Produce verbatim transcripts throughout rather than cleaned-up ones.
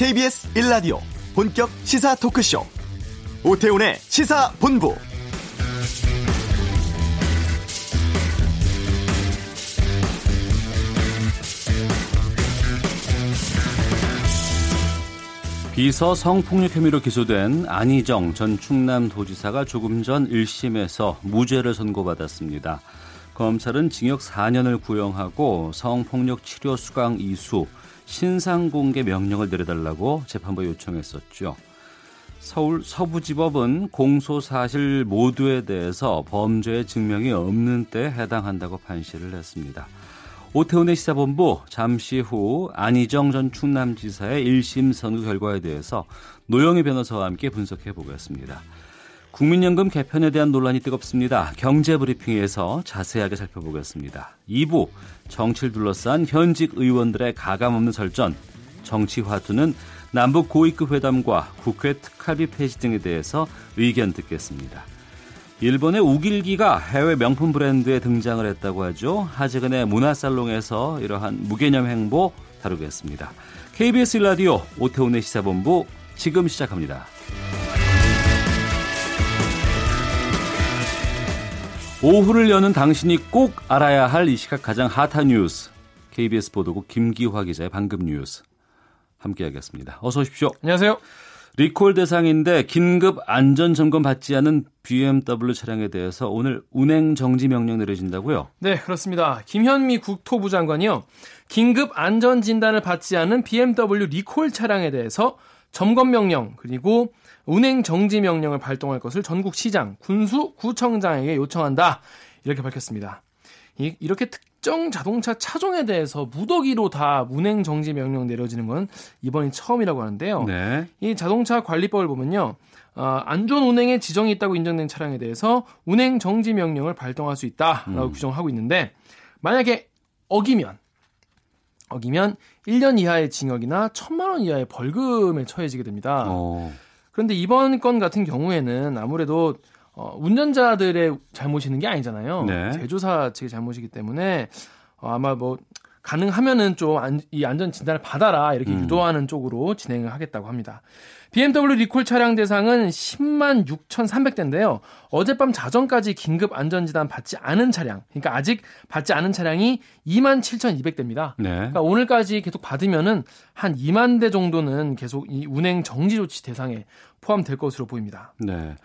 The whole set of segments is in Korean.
케이비에스 일 라디오 본격 시사 토크쇼 오태훈의 시사본부. 비서 성폭력 혐의로 기소된 안희정 전 충남도지사가 조금 전 일 심에서 무죄를 선고받았습니다. 검찰은 징역 사 년을 구형하고 성폭력 치료 수강 이수, 신상공개 명령을 내려달라고 재판부에 요청했었죠. 서울 서부지법은 공소사실 모두에 대해서 범죄의 증명이 없는 때 해당한다고 판시를 했습니다. 오태훈의 시사본부, 잠시 후 안희정 전 충남지사의 일 심 선고 결과에 대해서 노영희 변호사와 함께 분석해 보겠습니다. 국민연금 개편에 대한 논란이 뜨겁습니다. 경제브리핑에서 자세하게 살펴보겠습니다. 이 부, 정치를 둘러싼 현직 의원들의 가감없는 설전, 정치 화두는 남북 고위급 회담과 국회 특합의 폐지 등에 대해서 의견 듣겠습니다. 일본의 우길기가 해외 명품 브랜드에 등장을 했다고 하죠. 하재근의 문화살롱에서 이러한 무개념 행보 다루겠습니다. 케이비에스 일 라디오 오태훈의 시사본부 지금 시작합니다. 오후를 여는 당신이 꼭 알아야 할 이 시각 가장 핫한 뉴스. 케이비에스 보도국 김기화 기자의 방금 뉴스. 함께하겠습니다. 어서 오십시오. 안녕하세요. 리콜 대상인데 긴급 안전점검 받지 않은 비엠더블유 차량에 대해서 오늘 운행정지 명령 내려진다고요? 네, 그렇습니다. 김현미 국토부 장관이요. 긴급 안전진단을 받지 않은 비엠더블유 리콜 차량에 대해서 점검 명령 그리고 운행정지 명령을 발동할 것을 전국시장, 군수, 구청장에게 요청한다. 이렇게 밝혔습니다. 이, 이렇게 특 특정 자동차 차종에 대해서 무더기로 다 운행정지 명령 내려지는 건 이번이 처음이라고 하는데요. 네. 이 자동차 관리법을 보면요. 어, 안전 운행에 지정이 있다고 인정된 차량에 대해서 운행정지 명령을 발동할 수 있다라고 음. 규정하고 있는데 만약에 어기면 어기면 일 년 이하의 징역이나 천만 원 이하의 벌금에 처해지게 됩니다. 오. 그런데 이번 건 같은 경우에는 아무래도 어, 운전자들의 잘못이 있는 게 아니잖아요. 네. 제조사 측의 잘못이기 때문에 어, 아마 뭐 가능하면은 좀 안, 이 안전 진단을 받아라 이렇게 음. 유도하는 쪽으로 진행을 하겠다고 합니다. 비엠더블유 리콜 차량 대상은 십만 육천삼백 대인데요. 어젯밤 자정까지 긴급 안전 진단 받지 않은 차량, 그러니까 아직 받지 않은 차량이 이만 칠천이백 대입니다. 네. 그러니까 오늘까지 계속 받으면은 한 이만 대 정도는 계속 이 운행 정지 조치 대상에 포함될 것으로 보입니다. 네.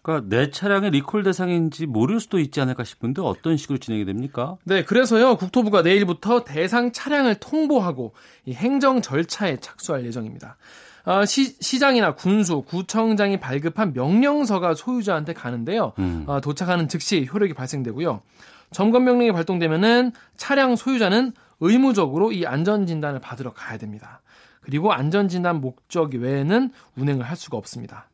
그러니까 내 차량의 리콜 대상인지 모를 수도 있지 않을까 싶은데 어떤 식으로 진행이 됩니까? 네, 그래서요 국토부가 내일부터 대상 차량을 통보하고 이 행정 절차에 착수할 예정입니다. 아, 시, 시장이나 군수, 구청장이 발급한 명령서가 소유자한테 가는데요. 음. 아, 도착하는 즉시 효력이 발생되고요. 점검 명령이 발동되면은 차량 소유자는 의무적으로 이 안전 진단을 받으러 가야 됩니다. 그리고 안전 진단 목적 외에는 운행을 할 수가 없습니다.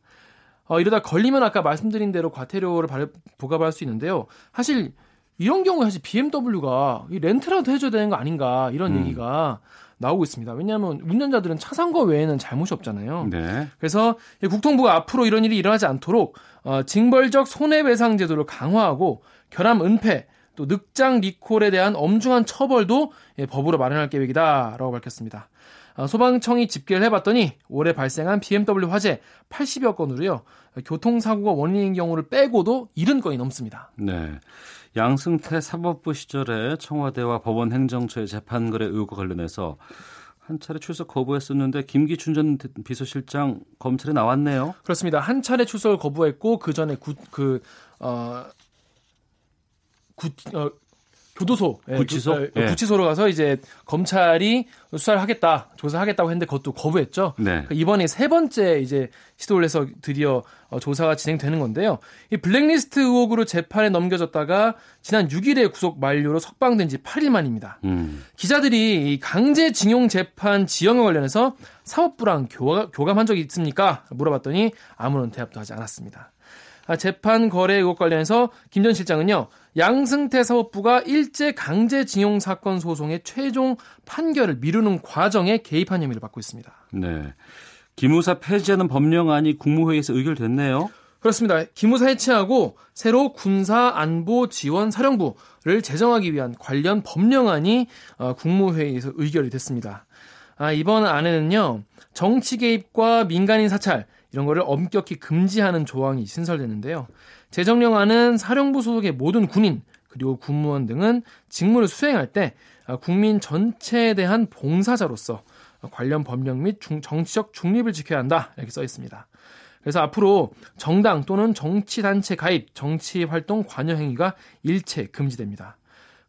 어, 이러다 걸리면 아까 말씀드린 대로 과태료를 발, 부과할 수 있는데요. 사실 이런 경우에 사실 비엠더블유가 이 렌트라도 해줘야 되는 거 아닌가 이런 음. 얘기가 나오고 있습니다. 왜냐하면 운전자들은 차 산 거 외에는 잘못이 없잖아요. 네. 그래서 국토부가 앞으로 이런 일이 일어나지 않도록 어, 징벌적 손해배상 제도를 강화하고 결함 은폐 또 늑장 리콜에 대한 엄중한 처벌도 예, 법으로 마련할 계획이다라고 밝혔습니다. 소방청이 집계를 해봤더니 올해 발생한 비엠더블유 화재 팔십여 건으로요. 교통사고가 원인인 경우를 빼고도 칠십 건이 넘습니다. 네, 양승태 사법부 시절에 청와대와 법원 행정처의 재판거래 의혹과 관련해서 한 차례 출석 거부했었는데 김기춘 전 비서실장 검찰에 나왔네요. 그렇습니다. 한 차례 출석을 거부했고 그 전에 구, 그, 어, 구, 어, 교도소, 구치소? 예, 예. 구치소로 가서 이제 검찰이 수사를 하겠다, 조사하겠다고 했는데 그것도 거부했죠. 네. 그러니까 이번에 세 번째 이제 시도를 해서 드디어 조사가 진행되는 건데요. 이 블랙리스트 의혹으로 재판에 넘겨졌다가 지난 육 일에 구속 만료로 석방된 지 팔 일 만입니다. 음. 기자들이 강제징용 재판 지형에 관련해서 사법부랑 교감, 교감한 적이 있습니까? 물어봤더니 아무런 대답도 하지 않았습니다. 재판 거래 의혹 관련해서 김 전 실장은요. 양승태 사법부가 일제 강제징용 사건 소송의 최종 판결을 미루는 과정에 개입한 혐의를 받고 있습니다. 네, 기무사 폐지하는 법령안이 국무회의에서 의결됐네요. 그렇습니다. 기무사 해체하고 새로 군사안보지원사령부를 제정하기 위한 관련 법령안이 국무회의에서 의결이 됐습니다. 아, 이번 안에는요, 정치 개입과 민간인 사찰 이런 거를 엄격히 금지하는 조항이 신설되는데요. 재정령안은 사령부 소속의 모든 군인 그리고 군무원 등은 직무를 수행할 때 국민 전체에 대한 봉사자로서 관련 법령 및 중, 정치적 중립을 지켜야 한다 이렇게 써 있습니다. 그래서 앞으로 정당 또는 정치단체 가입, 정치활동 관여 행위가 일체 금지됩니다.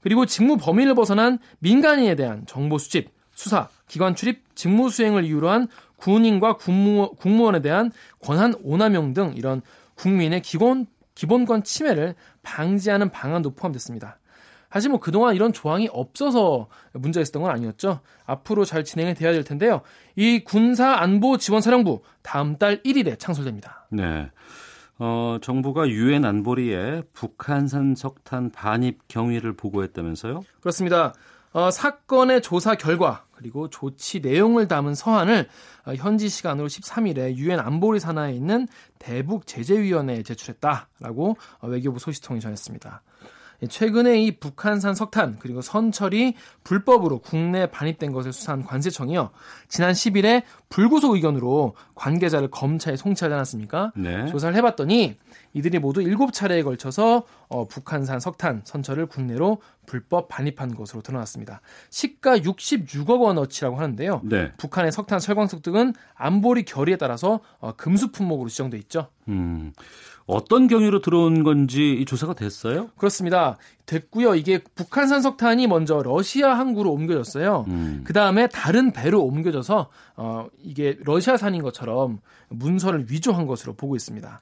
그리고 직무 범위를 벗어난 민간인에 대한 정보 수집, 수사, 기관 출입, 직무 수행을 이유로 한 군인과 군무, 국무원에 대한 권한 오남용 등 이런 국민의 기본, 기본권 침해를 방지하는 방안도 포함됐습니다. 사실 뭐 그동안 이런 조항이 없어서 문제가 있었던 건 아니었죠. 앞으로 잘 진행이 돼야 될 텐데요. 이 군사안보지원사령부 다음 달 일 일에 창설됩니다. 네, 어, 정부가 유엔 안보리에 북한산 석탄 반입 경위를 보고했다면서요? 그렇습니다. 어, 사건의 조사 결과 그리고 조치 내용을 담은 서한을 현지 시간으로 십삼 일에 유엔 안보리 산하에 있는 대북제재위원회에 제출했다라고 외교부 소식통이 전했습니다. 최근에 이 북한산 석탄 그리고 선철이 불법으로 국내에 반입된 것을 수사한 관세청이요, 지난 십 일에 불구속 의견으로 관계자를 검찰에 송치하지 않았습니까? 네. 조사를 해봤더니 이들이 모두 일곱 차례에 걸쳐서 어, 북한산 석탄 선철을 국내로 불법 반입한 것으로 드러났습니다. 시가 육십육억 원어치라고 하는데요. 네. 북한의 석탄 철광석 등은 안보리 결의에 따라서 어, 금수 품목으로 지정돼 있죠. 음, 어떤 경위로 들어온 건지 이 조사가 됐어요? 그렇습니다. 됐고요. 이게 북한산 석탄이 먼저 러시아 항구로 옮겨졌어요. 음. 그 다음에 다른 배로 옮겨져서 어, 이게 러시아산인 것처럼 문서를 위조한 것으로 보고 있습니다.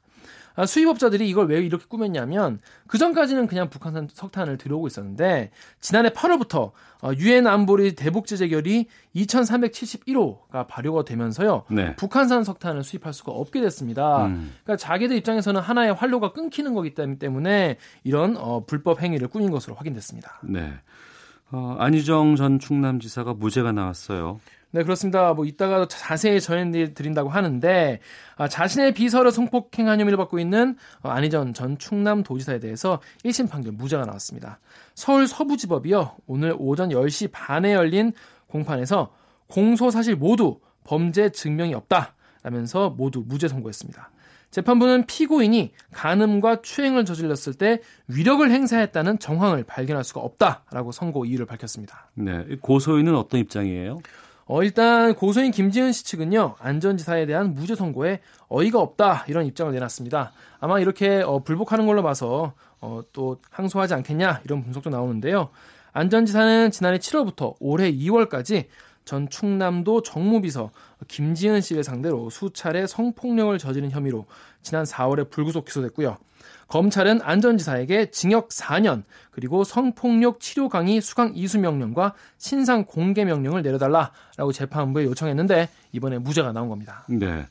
수입업자들이 이걸 왜 이렇게 꾸몄냐면 그전까지는 그냥 북한산 석탄을 들여오고 있었는데 지난해 팔월부터 유엔 안보리 대북제재 결의 이천삼백칠십일 호가 발효가 되면서요. 네. 북한산 석탄을 수입할 수가 없게 됐습니다. 음. 그러니까 자기들 입장에서는 하나의 활로가 끊기는 거기 때문에 이런 어, 불법 행위를 꾸민 것으로 확인됐습니다. 네. 어, 안희정 전 충남지사가 무죄가 나왔어요. 네, 그렇습니다. 뭐 이따가 자세히 전해드린다고 하는데 아, 자신의 비서를 성폭행한 혐의를 받고 있는 안희정 전 충남도지사에 대해서 일 심 판결 무죄가 나왔습니다. 서울 서부지법이요, 오늘 오전 열 시 반에 열린 공판에서 공소사실 모두 범죄 증명이 없다라면서 모두 무죄 선고했습니다. 재판부는 피고인이 간음과 추행을 저질렀을 때 위력을 행사했다는 정황을 발견할 수가 없다라고 선고 이유를 밝혔습니다. 네, 고소인은 어떤 입장이에요? 어, 일단 고소인 김지은 씨 측은요, 안전지사에 대한 무죄 선고에 어이가 없다 이런 입장을 내놨습니다. 아마 이렇게 어, 불복하는 걸로 봐서 어, 또 항소하지 않겠냐 이런 분석도 나오는데요. 안전지사는 지난해 칠월부터 올해 이월까지 전 충남도 정무비서 김지은 씨를 상대로 수차례 성폭력을 저지른 혐의로 지난 사월에 불구속 기소됐고요. 검찰은 안전지사에게 징역 사 년 그리고 성폭력 치료 강의 수강 이수 명령과 신상 공개 명령을 내려달라라고 재판부에 요청했는데 이번에 무죄가 나온 겁니다. 네.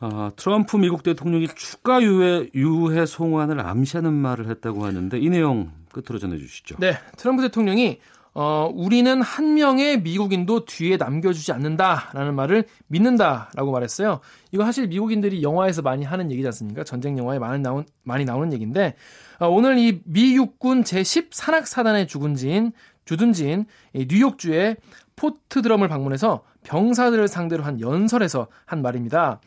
아, 트럼프 미국 대통령이 추가 유해, 유해 송환을 암시하는 말을 했다고 하는데 이 내용 끝으로 전해주시죠. 네. 트럼프 대통령이 어, 우리는 한 명의 미국인도 뒤에 남겨주지 않는다라는 말을 믿는다라고 말했어요. 이거 사실 미국인들이 영화에서 많이 하는 얘기지 않습니까? 전쟁 영화에 많이, 나온, 많이 나오는 얘기인데 어, 오늘 이 미 육군 제십 산악사단의 주둔지인, 주둔지인 이 뉴욕주의 포트드럼을 방문해서 병사들을 상대로 한 연설에서 한 말입니다.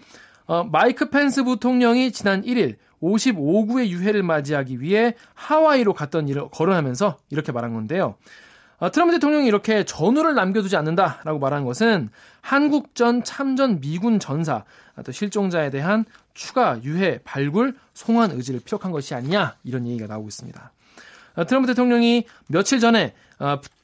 어, 마이크 펜스 부통령이 지난 일 일 오십오 구의 유해를 맞이하기 위해 하와이로 갔던 일을 거론하면서 이렇게 말한 건데요. 트럼프 대통령이 이렇게 전우를 남겨두지 않는다라고 말한 것은 한국전 참전 미군 전사 또 실종자에 대한 추가 유해 발굴 송환 의지를 피력한 것이 아니냐 이런 얘기가 나오고 있습니다. 트럼프 대통령이 며칠 전에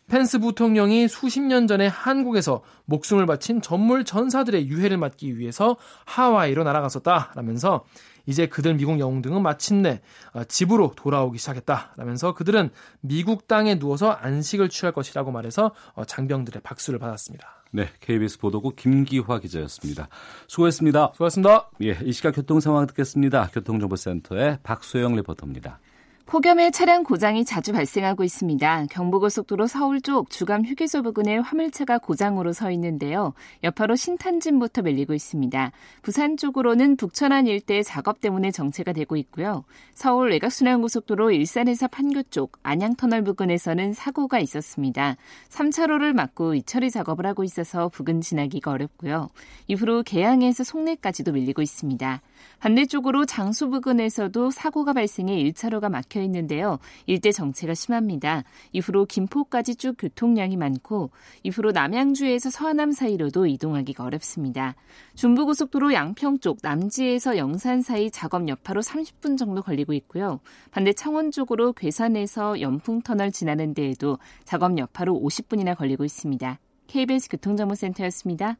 펜스 부통령이 수십 년 전에 한국에서 목숨을 바친 전물 전사들의 유해를 막기 위해서 하와이로 날아갔었다라면서 이제 그들 미국 영웅 등은 마침내 집으로 돌아오기 시작했다라면서 그들은 미국 땅에 누워서 안식을 취할 것이라고 말해서 장병들의 박수를 받았습니다. 네, 케이비에스 보도국 김기화 기자였습니다. 수고했습니다. 수고하셨습니다. 예, 이 시각 교통 상황 듣겠습니다. 교통정보센터의 박소영 리포터입니다. 폭염에 차량 고장이 자주 발생하고 있습니다. 경부고속도로 서울 쪽 주감 휴게소 부근에 화물차가 고장으로 서 있는데요. 여파로 신탄진부터 밀리고 있습니다. 부산 쪽으로는 북천안 일대 작업 때문에 정체가 되고 있고요. 서울 외곽순환고속도로 일산에서 판교 쪽 안양터널 부근에서는 사고가 있었습니다. 삼 차로를 막고 이처리 작업을 하고 있어서 부근 지나기가 어렵고요. 이후로 계양에서 송내까지도 밀리고 있습니다. 반대쪽으로 장수 부근에서도 사고가 발생해 일 차로가 막혀 있는데요. 일대 정체가 심합니다. 이후로 김포까지 쭉 교통량이 많고 이후로 남양주에서 서하남 사이로도 이동하기가 어렵습니다. 중부고속도로 양평 쪽 남지에서 영산 사이 작업 여파로 삼십 분 정도 걸리고 있고요. 반대 창원 쪽으로 괴산에서 연풍터널 지나는 데에도 작업 여파로 오십 분이나 걸리고 있습니다. 케이비에스 교통정보센터였습니다.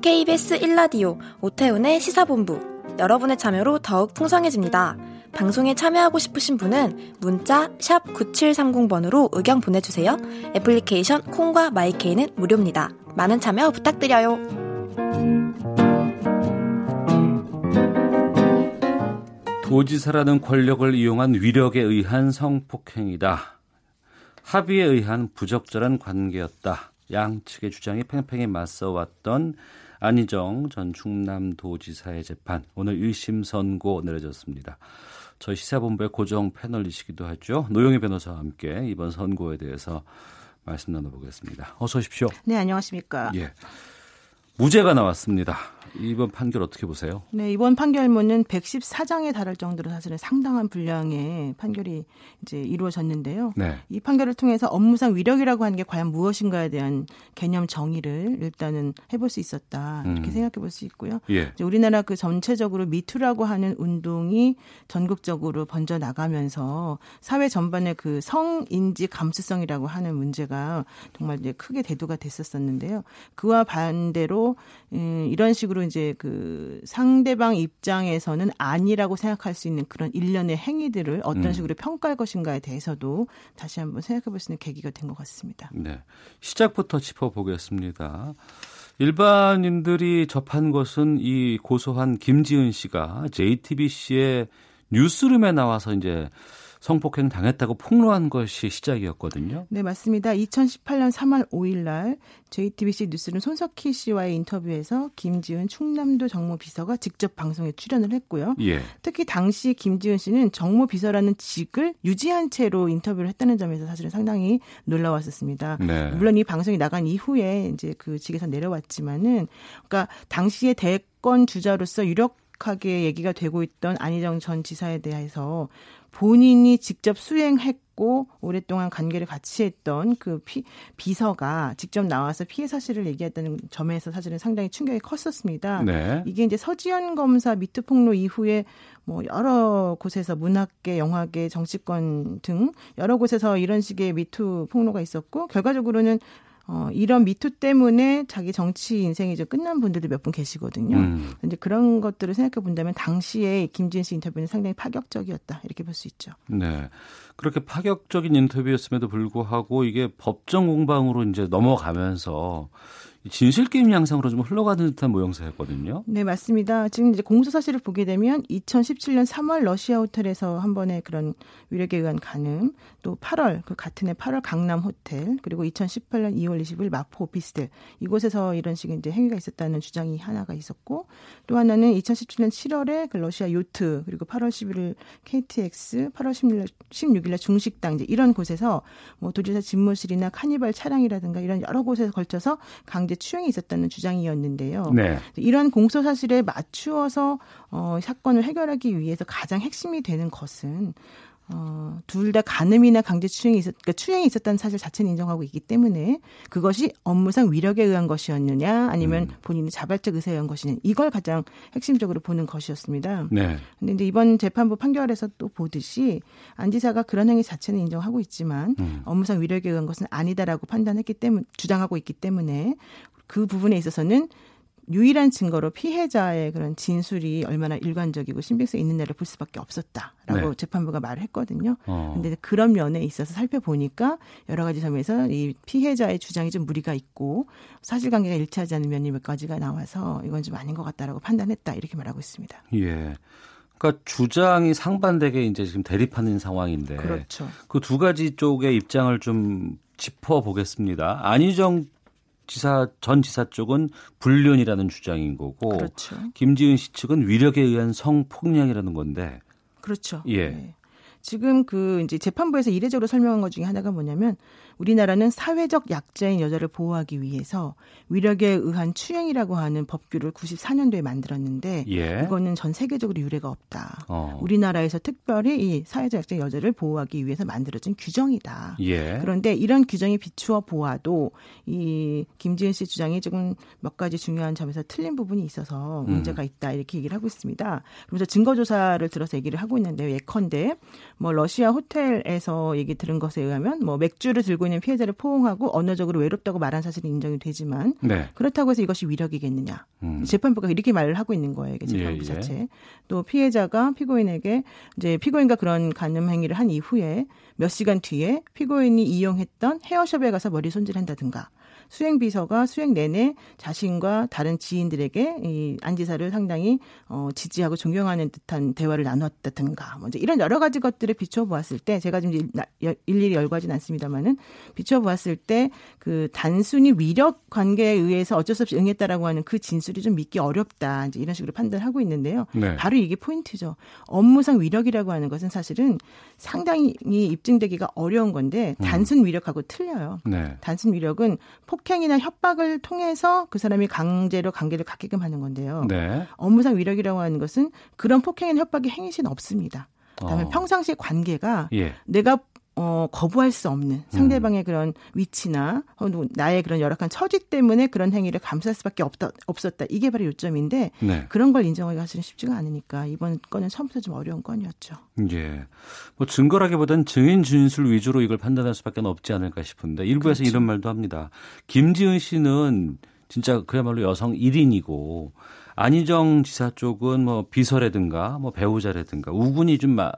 케이비에스 일 라디오 오태훈의 시사본부, 여러분의 참여로 더욱 풍성해집니다. 방송에 참여하고 싶으신 분은 문자 샵 구칠삼공 번으로 의견 보내주세요. 애플리케이션 콩과 마이케이는 무료입니다. 많은 참여 부탁드려요. 도지사라는 권력을 이용한 위력에 의한 성폭행이다. 합의에 의한 부적절한 관계였다. 양측의 주장이 팽팽히 맞서왔던 안희정 전 충남도지사의 재판, 오늘 일 심 선고 내려졌습니다. 저희 시사본부의 고정 패널이시기도 하죠. 노영희 변호사와 함께 이번 선고에 대해서 말씀 나눠보겠습니다. 어서 오십시오. 네, 안녕하십니까. 예, 무죄가 나왔습니다. 이번 판결 어떻게 보세요? 네, 이번 판결문은 백십사 장에 달할 정도로 사실은 상당한 분량의 판결이 이제 이루어졌는데요. 네. 이 판결을 통해서 업무상 위력이라고 하는 게 과연 무엇인가에 대한 개념 정의를 일단은 해볼 수 있었다. 이렇게 음. 생각해 볼 수 있고요. 예. 이제 우리나라 그 전체적으로 미투라고 하는 운동이 전국적으로 번져 나가면서 사회 전반의 그 성인지 감수성이라고 하는 문제가 정말 이제 크게 대두가 됐었었는데요. 그와 반대로 음, 이런 식으로 이제 그 상대방 입장에서는 아니라고 생각할 수 있는 그런 일련의 행위들을 어떤 음. 식으로 평가할 것인가에 대해서도 다시 한번 생각해 볼 수 있는 계기가 된 것 같습니다. 네, 시작부터 짚어보겠습니다. 일반인들이 접한 것은 이 고소한 김지은 씨가 제이티비씨의 뉴스룸에 나와서 이제 성폭행 당했다고 폭로한 것이 시작이었거든요. 네, 맞습니다. 이천십팔 년 삼월 오일 날 제이티비씨 뉴스룸 손석희 씨와의 인터뷰에서 김지은 충남도 정무비서가 직접 방송에 출연을 했고요. 예. 특히 당시 김지은 씨는 정무비서라는 직을 유지한 채로 인터뷰를 했다는 점에서 사실은 상당히 놀라웠었습니다. 네. 물론 이 방송이 나간 이후에 이제 그 직에서 내려왔지만은, 그러니까 당시의 대권 주자로서 유력하게 얘기가 되고 있던 안희정 전 지사에 대해서 본인이 직접 수행했고 오랫동안 관계를 같이 했던 그 피, 비서가 직접 나와서 피해 사실을 얘기했다는 점에서 사실은 상당히 충격이 컸었습니다. 네. 이게 이제 서지연 검사 미투 폭로 이후에 뭐 여러 곳에서 문학계, 영화계, 정치권 등 여러 곳에서 이런 식의 미투 폭로가 있었고, 결과적으로는 어, 이런 미투 때문에 자기 정치 인생이 이제 끝난 분들도 몇 분 계시거든요. 음. 이제 그런 것들을 생각해 본다면 당시에 김지은 씨 인터뷰는 상당히 파격적이었다, 이렇게 볼 수 있죠. 네, 그렇게 파격적인 인터뷰였음에도 불구하고 이게 법정 공방으로 이제 넘어가면서 진실게임 양상으로 좀 흘러가는 듯한 모양새였거든요. 네, 맞습니다. 지금 이제 공소 사실을 보게 되면 이천십칠 년 삼월 러시아 호텔에서 한 번의 그런 위력에 의한 간음, 또 팔월, 그 같은 해 팔월 강남 호텔, 그리고 이천십팔 년 이월 이십일 마포 오피스텔, 이곳에서 이런 식의 이제 행위가 있었다는 주장이 하나가 있었고, 또 하나는 이천십칠 년 칠월에 그 러시아 요트, 그리고 팔월 십일일 케이티엑스, 팔월 십육일 중식당, 이제 이런 곳에서 뭐 도지사 집무실이나 카니발 차량이라든가 이런 여러 곳에 걸쳐서 강 추행이 있었다는 주장이었는데요. 네. 이런 공소 사실에 맞추어서 어, 사건을 해결하기 위해서 가장 핵심이 되는 것은 어, 둘 다 간음이나 강제 추행이 있었, 그러니까 추행이 있었다는 사실 자체는 인정하고 있기 때문에 그것이 업무상 위력에 의한 것이었느냐, 아니면 음. 본인의 자발적 의사에 의한 것이냐, 이걸 가장 핵심적으로 보는 것이었습니다. 그런데 네. 이제 이번 재판부 판결에서 또 보듯이 안 지사가 그런 행위 자체는 인정하고 있지만 음. 업무상 위력에 의한 것은 아니다라고 판단했기 때문에, 주장하고 있기 때문에 그 부분에 있어서는 유일한 증거로 피해자의 그런 진술이 얼마나 일관적이고 신빙성이 있느냐를 볼 수밖에 없었다라고 네. 재판부가 말을 했거든요. 그런데 어. 그런 면에 있어서 살펴보니까 여러 가지 점에서 이 피해자의 주장이 좀 무리가 있고 사실관계가 일치하지 않는 면이 몇 가지가 나와서 이건 좀 아닌 것 같다라고 판단했다 이렇게 말하고 있습니다. 예. 그러니까 주장이 상반되게 이제 지금 대립하는 상황인데 그렇죠. 그 두 가지 쪽의 입장을 좀 짚어보겠습니다. 안희정 지사 전 지사 쪽은 불륜이라는 주장인 거고 그렇죠. 김지은 씨 측은 위력에 의한 성폭력이라는 건데 그렇죠. 예. 네. 지금 그 이제 재판부에서 이례적으로 설명한 것 중에 하나가 뭐냐면 우리나라는 사회적 약자인 여자를 보호하기 위해서 위력에 의한 추행이라고 하는 법규를 구십사 년도에 만들었는데 예. 이거는 전 세계적으로 유례가 없다. 어. 우리나라에서 특별히 이 사회적 약자인 여자를 보호하기 위해서 만들어진 규정이다. 예. 그런데 이런 규정에 비추어 보아도 이 김지은 씨 주장이 조금 몇 가지 중요한 점에서 틀린 부분이 있어서 문제가 있다 이렇게 얘기를 하고 있습니다. 그래서 증거조사를 들어서 얘기를 하고 있는데 예컨대 뭐 러시아 호텔에서 얘기 들은 것에 의하면 뭐 맥주를 들고 있는 피해자를 포옹하고 언어적으로 외롭다고 말한 사실이 인정이 되지만 네. 그렇다고 해서 이것이 위력이겠느냐. 음. 재판부가 이렇게 말을 하고 있는 거예요. 이게 재판부 예, 자체. 예. 또 피해자가 피고인에게 이제 피고인과 그런 간음 행위를 한 이후에 몇 시간 뒤에 피고인이 이용했던 헤어숍에 가서 머리 손질한다든가. 수행비서가 수행 내내 자신과 다른 지인들에게 이 안 지사를 상당히 어, 지지하고 존경하는 듯한 대화를 나눴다든가 먼저 이런 여러 가지 것들을 비춰보았을 때 제가 지금 일일이 열거하진 않습니다만은 비춰보았을 때 그 단순히 위력 관계에 의해서 어쩔 수 없이 응했다라고 하는 그 진술이 좀 믿기 어렵다 이제 이런 식으로 판단하고 있는데요. 네. 바로 이게 포인트죠. 업무상 위력이라고 하는 것은 사실은 상당히 입증되기가 어려운 건데 단순 위력하고 틀려요. 네. 단순 위력은 폭행이나 협박을 통해서 그 사람이 강제로 관계를 갖게끔 하는 건데요. 네. 업무상 위력이라고 하는 것은 그런 폭행이나 협박의 행위시는 없습니다. 다만 어. 평상시 관계가 예. 내가 어, 거부할 수 없는 상대방의 음. 그런 위치나 나의 그런 열악한 처지 때문에 그런 행위를 감수할 수밖에 없다, 없었다. 이게 바로 요점인데 네. 그런 걸 인정하기가 사실은 쉽지가 않으니까 이번 건은 처음부터 좀 어려운 건이었죠. 예, 뭐 증거라기보다는 증인 진술 위주로 이걸 판단할 수밖에 없지 않을까 싶은데 일부에서 그렇죠. 이런 말도 합니다. 김지은 씨는 진짜 그야말로 여성 일 인이고 안희정 지사 쪽은 뭐 비서라든가 뭐 배우자라든가 우군이 좀 막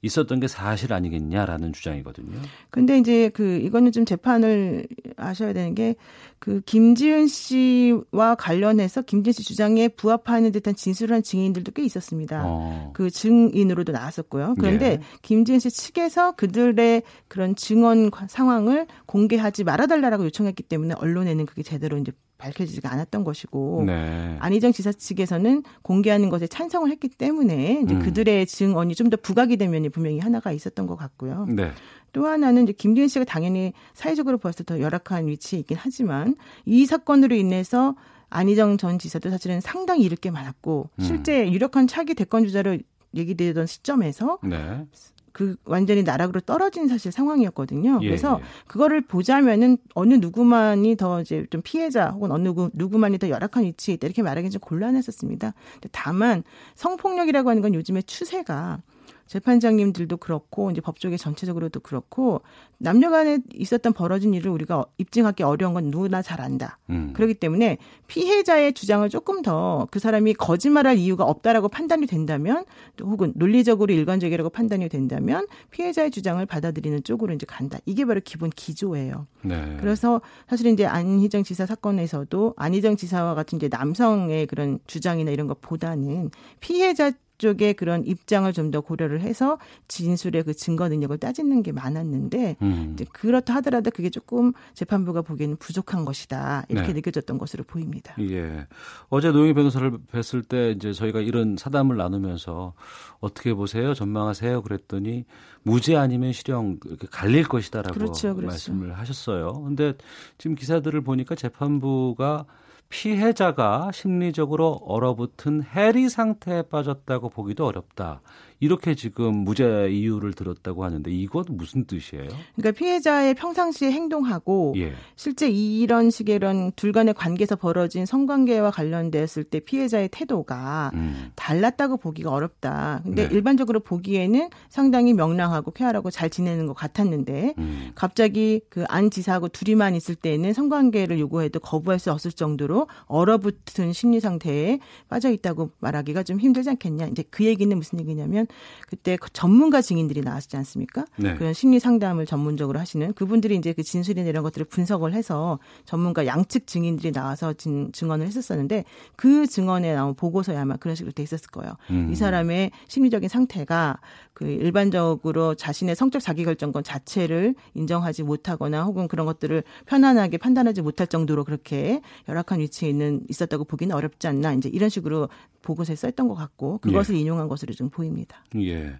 있었던 게 사실 아니겠냐라는 주장이거든요. 근데 이제 그 이거는 좀 재판을 아셔야 되는 게 그 김지은 씨와 관련해서 김지은 씨 주장에 부합하는 듯한 진술을 한 증인들도 꽤 있었습니다. 어. 그 증인으로도 나왔었고요. 그런데 예. 김지은 씨 측에서 그들의 그런 증언 상황을 공개하지 말아달라고 요청했기 때문에 언론에는 그게 제대로 이제 밝혀지지가 않았던 것이고 네. 안희정 지사 측에서는 공개하는 것에 찬성을 했기 때문에 이제 음. 그들의 증언이 좀 더 부각이 된 면이 분명히 하나가 있었던 것 같고요. 네. 또 하나는 이제 김지은 씨가 당연히 사회적으로 벌써 더 열악한 위치에 있긴 하지만 이 사건으로 인해서 안희정 전 지사도 사실은 상당히 잃을 게 많았고 음. 실제 유력한 차기 대권 주자로 얘기되던 시점에서 네. 그 완전히 나락으로 떨어진 사실 상황이었거든요. 그래서 예, 예. 그거를 보자면은 어느 누구만이 더 이제 좀 피해자 혹은 어느 누구, 누구만이 더 열악한 위치에 있다 이렇게 말하기는 좀 곤란했었습니다. 다만 성폭력이라고 하는 건 요즘의 추세가 재판장님들도 그렇고 이제 법조계 전체적으로도 그렇고 남녀간에 있었던 벌어진 일을 우리가 입증하기 어려운 건 누구나 잘 안다. 음. 그렇기 때문에 피해자의 주장을 조금 더 그 사람이 거짓말할 이유가 없다라고 판단이 된다면 또 혹은 논리적으로 일관적이라고 판단이 된다면 피해자의 주장을 받아들이는 쪽으로 이제 간다. 이게 바로 기본 기조예요. 네. 그래서 사실 이제 안희정 지사 사건에서도 안희정 지사와 같은 이제 남성의 그런 주장이나 이런 것보다는 피해자 쪽의 그런 입장을 좀 더 고려를 해서 진술의 그 증거 능력을 따지는 게 많았는데 음. 이제 그렇다 하더라도 그게 조금 재판부가 보기에는 부족한 것이다 이렇게 네. 느껴졌던 것으로 보입니다. 예. 어제 노영희 변호사를 뵀을 때 이제 저희가 이런 사담을 나누면서 어떻게 보세요? 전망하세요? 그랬더니 무죄 아니면 실형 이렇게 갈릴 것이다라고 그렇죠, 그렇죠. 말씀을 하셨어요. 근데 지금 기사들을 보니까 재판부가 피해자가 심리적으로 얼어붙은 해리 상태에 빠졌다고 보기도 어렵다. 이렇게 지금 무죄 이유를 들었다고 하는데 이건 무슨 뜻이에요? 그러니까 피해자의 평상시에 행동하고 예. 실제 이런 식의 이런 둘 간의 관계에서 벌어진 성관계와 관련됐을 때 피해자의 태도가 음. 달랐다고 보기가 어렵다. 근데 네. 일반적으로 보기에는 상당히 명랑하고 쾌활하고 잘 지내는 것 같았는데 음. 갑자기 그 안 지사하고 둘이만 있을 때는 성관계를 요구해도 거부할 수 없을 정도로 정도로 얼어붙은 심리 상태에 빠져 있다고 말하기가 좀 힘들지 않겠냐. 이제 그 얘기는 무슨 얘기냐면 그때 전문가 증인들이 나왔지 않습니까? 네. 그런 심리 상담을 전문적으로 하시는 그분들이 이제 그 진술이나 이런 것들을 분석을 해서 전문가 양측 증인들이 나와서 진, 증언을 했었었는데 그 증언에 나온 보고서에 아마 그런 식으로 돼 있었을 거예요. 음. 이 사람의 심리적인 상태가 그 일반적으로 자신의 성적 자기결정권 자체를 인정하지 못하거나 혹은 그런 것들을 편안하게 판단하지 못할 정도로 그렇게 열악한 위치에 있는 있었다고 보기는 어렵지 않나 이제 이런 식으로 보고서에 썼던 것 같고 그것을 예. 인용한 것으로 좀 보입니다. 예.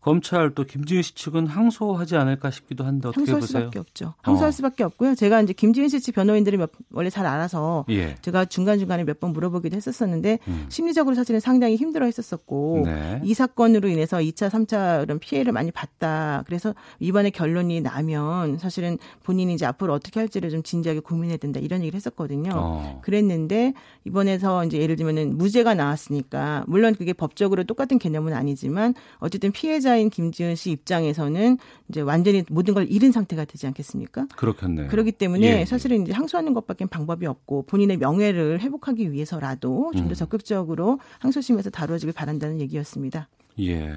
검찰 또 김지은 씨 측은 항소하지 않을까 싶기도 한데 어떻게 보세요? 항소할 수밖에 없죠. 항소할 어. 수밖에 없고요. 제가 이제 김지은 씨 측 변호인들이 몇, 원래 잘 알아서 예. 제가 중간중간에 몇 번 물어보기도 했었었는데 음. 심리적으로 사실은 상당히 힘들어했었었고 네. 이 사건으로 인해서 이 차, 삼 차 이런 피해를 많이 봤다. 그래서 이번에 결론이 나면 사실은 본인이 이제 앞으로 어떻게 할지를 좀 진지하게 고민해야 된다 이런 얘기를 했었거든요. 어. 그랬는데 이번에서 이제 예를 들면은 무죄가 나왔으니까 물론 그게 법적으로 똑같은 개념은 아니지만 어쨌든 피해자 인 김지은 씨 입장에서는 이제 완전히 모든 걸 잃은 상태가 되지 않겠습니까? 그렇겠네요. 그렇기 때문에 예. 사실은 이제 항소하는 것밖에 방법이 없고 본인의 명예를 회복하기 위해서라도 좀 더 음. 적극적으로 항소심에서 다뤄지길 바란다는 얘기였습니다. 예.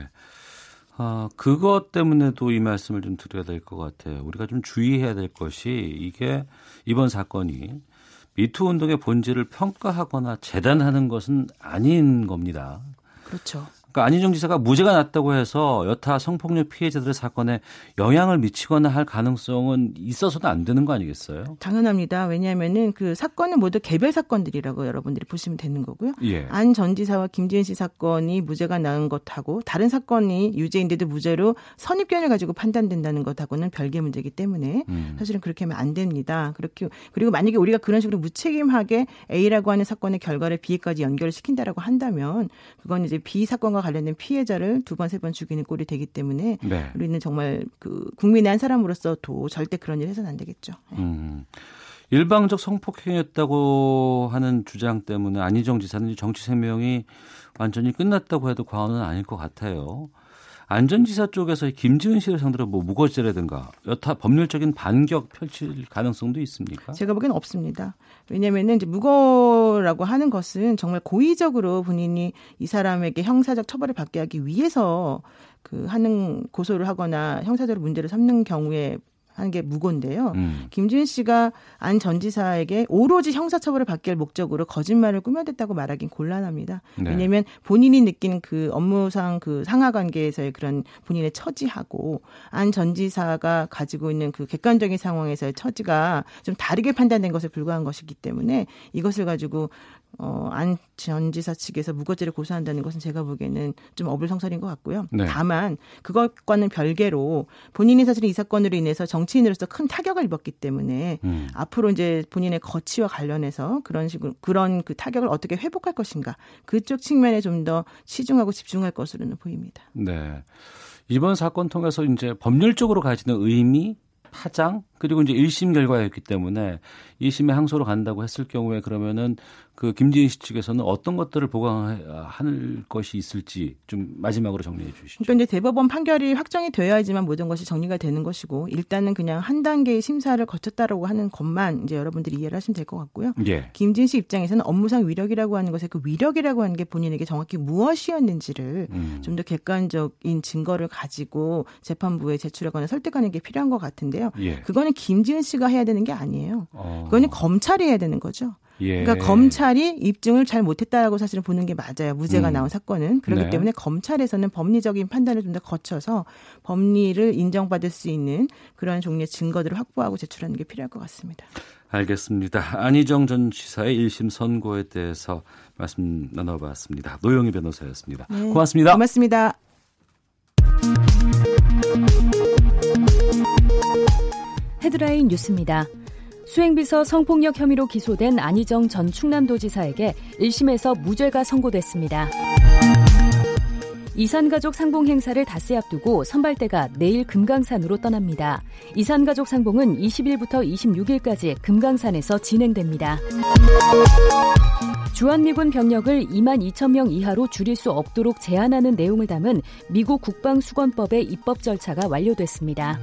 아, 그것 때문에도 이 말씀을 좀 드려야 될 것 같아요. 우리가 좀 주의해야 될 것이 이게 이번 사건이 미투 운동의 본질을 평가하거나 재단하는 것은 아닌 겁니다. 그렇죠. 그러니까 안희정 지사가 무죄가 났다고 해서 여타 성폭력 피해자들의 사건에 영향을 미치거나 할 가능성은 있어서는 안 되는 거 아니겠어요? 당연합니다. 왜냐하면은 그 사건은 모두 개별 사건들이라고 여러분들이 보시면 되는 거고요. 예. 안 전 지사와 김지은 씨 사건이 무죄가 나온 것하고 다른 사건이 유죄인데도 무죄로 선입견을 가지고 판단된다는 것하고는 별개 문제이기 때문에 음. 사실은 그렇게 하면 안 됩니다. 그렇게 그리고 만약에 우리가 그런 식으로 무책임하게 A라고 하는 사건의 결과를 B까지 연결을 시킨다라고 한다면 그건 이제 B 사건과 관련된 피해자를 두 번, 세 번 죽이는 꼴이 되기 때문에 네. 우리는 정말 그 국민의 한 사람으로서도 절대 그런 일 해서는 안 되겠죠. 음, 일방적 성폭행이었다고 하는 주장 때문에 안희정 지사는 정치 생명이 완전히 끝났다고 해도 과언은 아닐 것 같아요. 안 전 지사 쪽에서 김지은 씨를 상대로 뭐 무고죄라든가 여타 법률적인 반격 펼칠 가능성도 있습니까? 제가 보기엔 없습니다. 왜냐하면 이제 무고라고 하는 것은 정말 고의적으로 본인이 이 사람에게 형사적 처벌을 받게 하기 위해서 그 하는 고소를 하거나 형사적으로 문제를 삼는 경우에 하는 게 무고인데요. 음. 김지은 씨가 안 전 지사에게 오로지 형사처벌을 받게 할 목적으로 거짓말을 꾸며댔다고 말하긴 곤란합니다. 네. 왜냐하면 본인이 느낀 그 업무상 그 상하관계에서의 그런 본인의 처지하고 안 전 지사가 가지고 있는 그 객관적인 상황에서의 처지가 좀 다르게 판단된 것에 불과한 것이기 때문에 이것을 가지고 어, 안 전 지사 측에서 무고죄를 고소한다는 것은 제가 보기에는 좀 어불성설인 것 같고요. 네. 다만 그것과는 별개로 본인이 사실 이 사건으로 인해서 정치인으로서 큰 타격을 입었기 때문에 음. 앞으로 이제 본인의 거취와 관련해서 그런 식으로 그런 그 타격을 어떻게 회복할 것인가 그쪽 측면에 좀 더 치중하고 집중할 것으로는 보입니다. 네. 이번 사건 통해서 이제 법률적으로 가지는 의미 파장 그리고 이제 일 심 결과였기 때문에 이 심에 항소로 간다고 했을 경우에 그러면은 그 김지은 씨 측에서는 어떤 것들을 보강할 것이 있을지 좀 마지막으로 정리해 주시죠. 그러니까 이제 대법원 판결이 확정이 되어야지만 모든 것이 정리가 되는 것이고 일단은 그냥 한 단계의 심사를 거쳤다라고 하는 것만 이제 여러분들이 이해를 하시면 될 것 같고요. 예. 김지은 씨 입장에서는 업무상 위력이라고 하는 것에 그 위력이라고 하는 게 본인에게 정확히 무엇이었는지를 음. 좀 더 객관적인 증거를 가지고 재판부에 제출하거나 설득하는 게 필요한 것 같은데요. 예. 그거는 김지은 씨가 해야 되는 게 아니에요. 어. 그거는 검찰이 해야 되는 거죠. 예. 그러니까 검찰이 입증을 잘 못했다라고 사실은 보는 게 맞아요. 무죄가 음. 나온 사건은. 그렇기 네. 때문에 검찰에서는 법리적인 판단을 좀 더 거쳐서 법리를 인정받을 수 있는 그런 종류의 증거들을 확보하고 제출하는 게 필요할 것 같습니다. 알겠습니다. 안희정 전 지사의 일 심 선고에 대해서 말씀 나눠봤습니다. 노영희 변호사였습니다. 네. 고맙습니다. 고맙습니다. 헤드라인 뉴스입니다. 수행비서 성폭력 혐의로 기소된 안희정 전 충남도지사에게 일 심에서 무죄가 선고됐습니다. 이산가족 상봉 행사를 닷새 앞두고 선발대가 내일 금강산으로 떠납니다. 이산가족 상봉은 이십일부터 이십육일까지 금강산에서 진행됩니다. 주한미군 병력을 이만 이천 명 이하로 줄일 수 없도록 제한하는 내용을 담은 미국 국방수권법의 입법 절차가 완료됐습니다.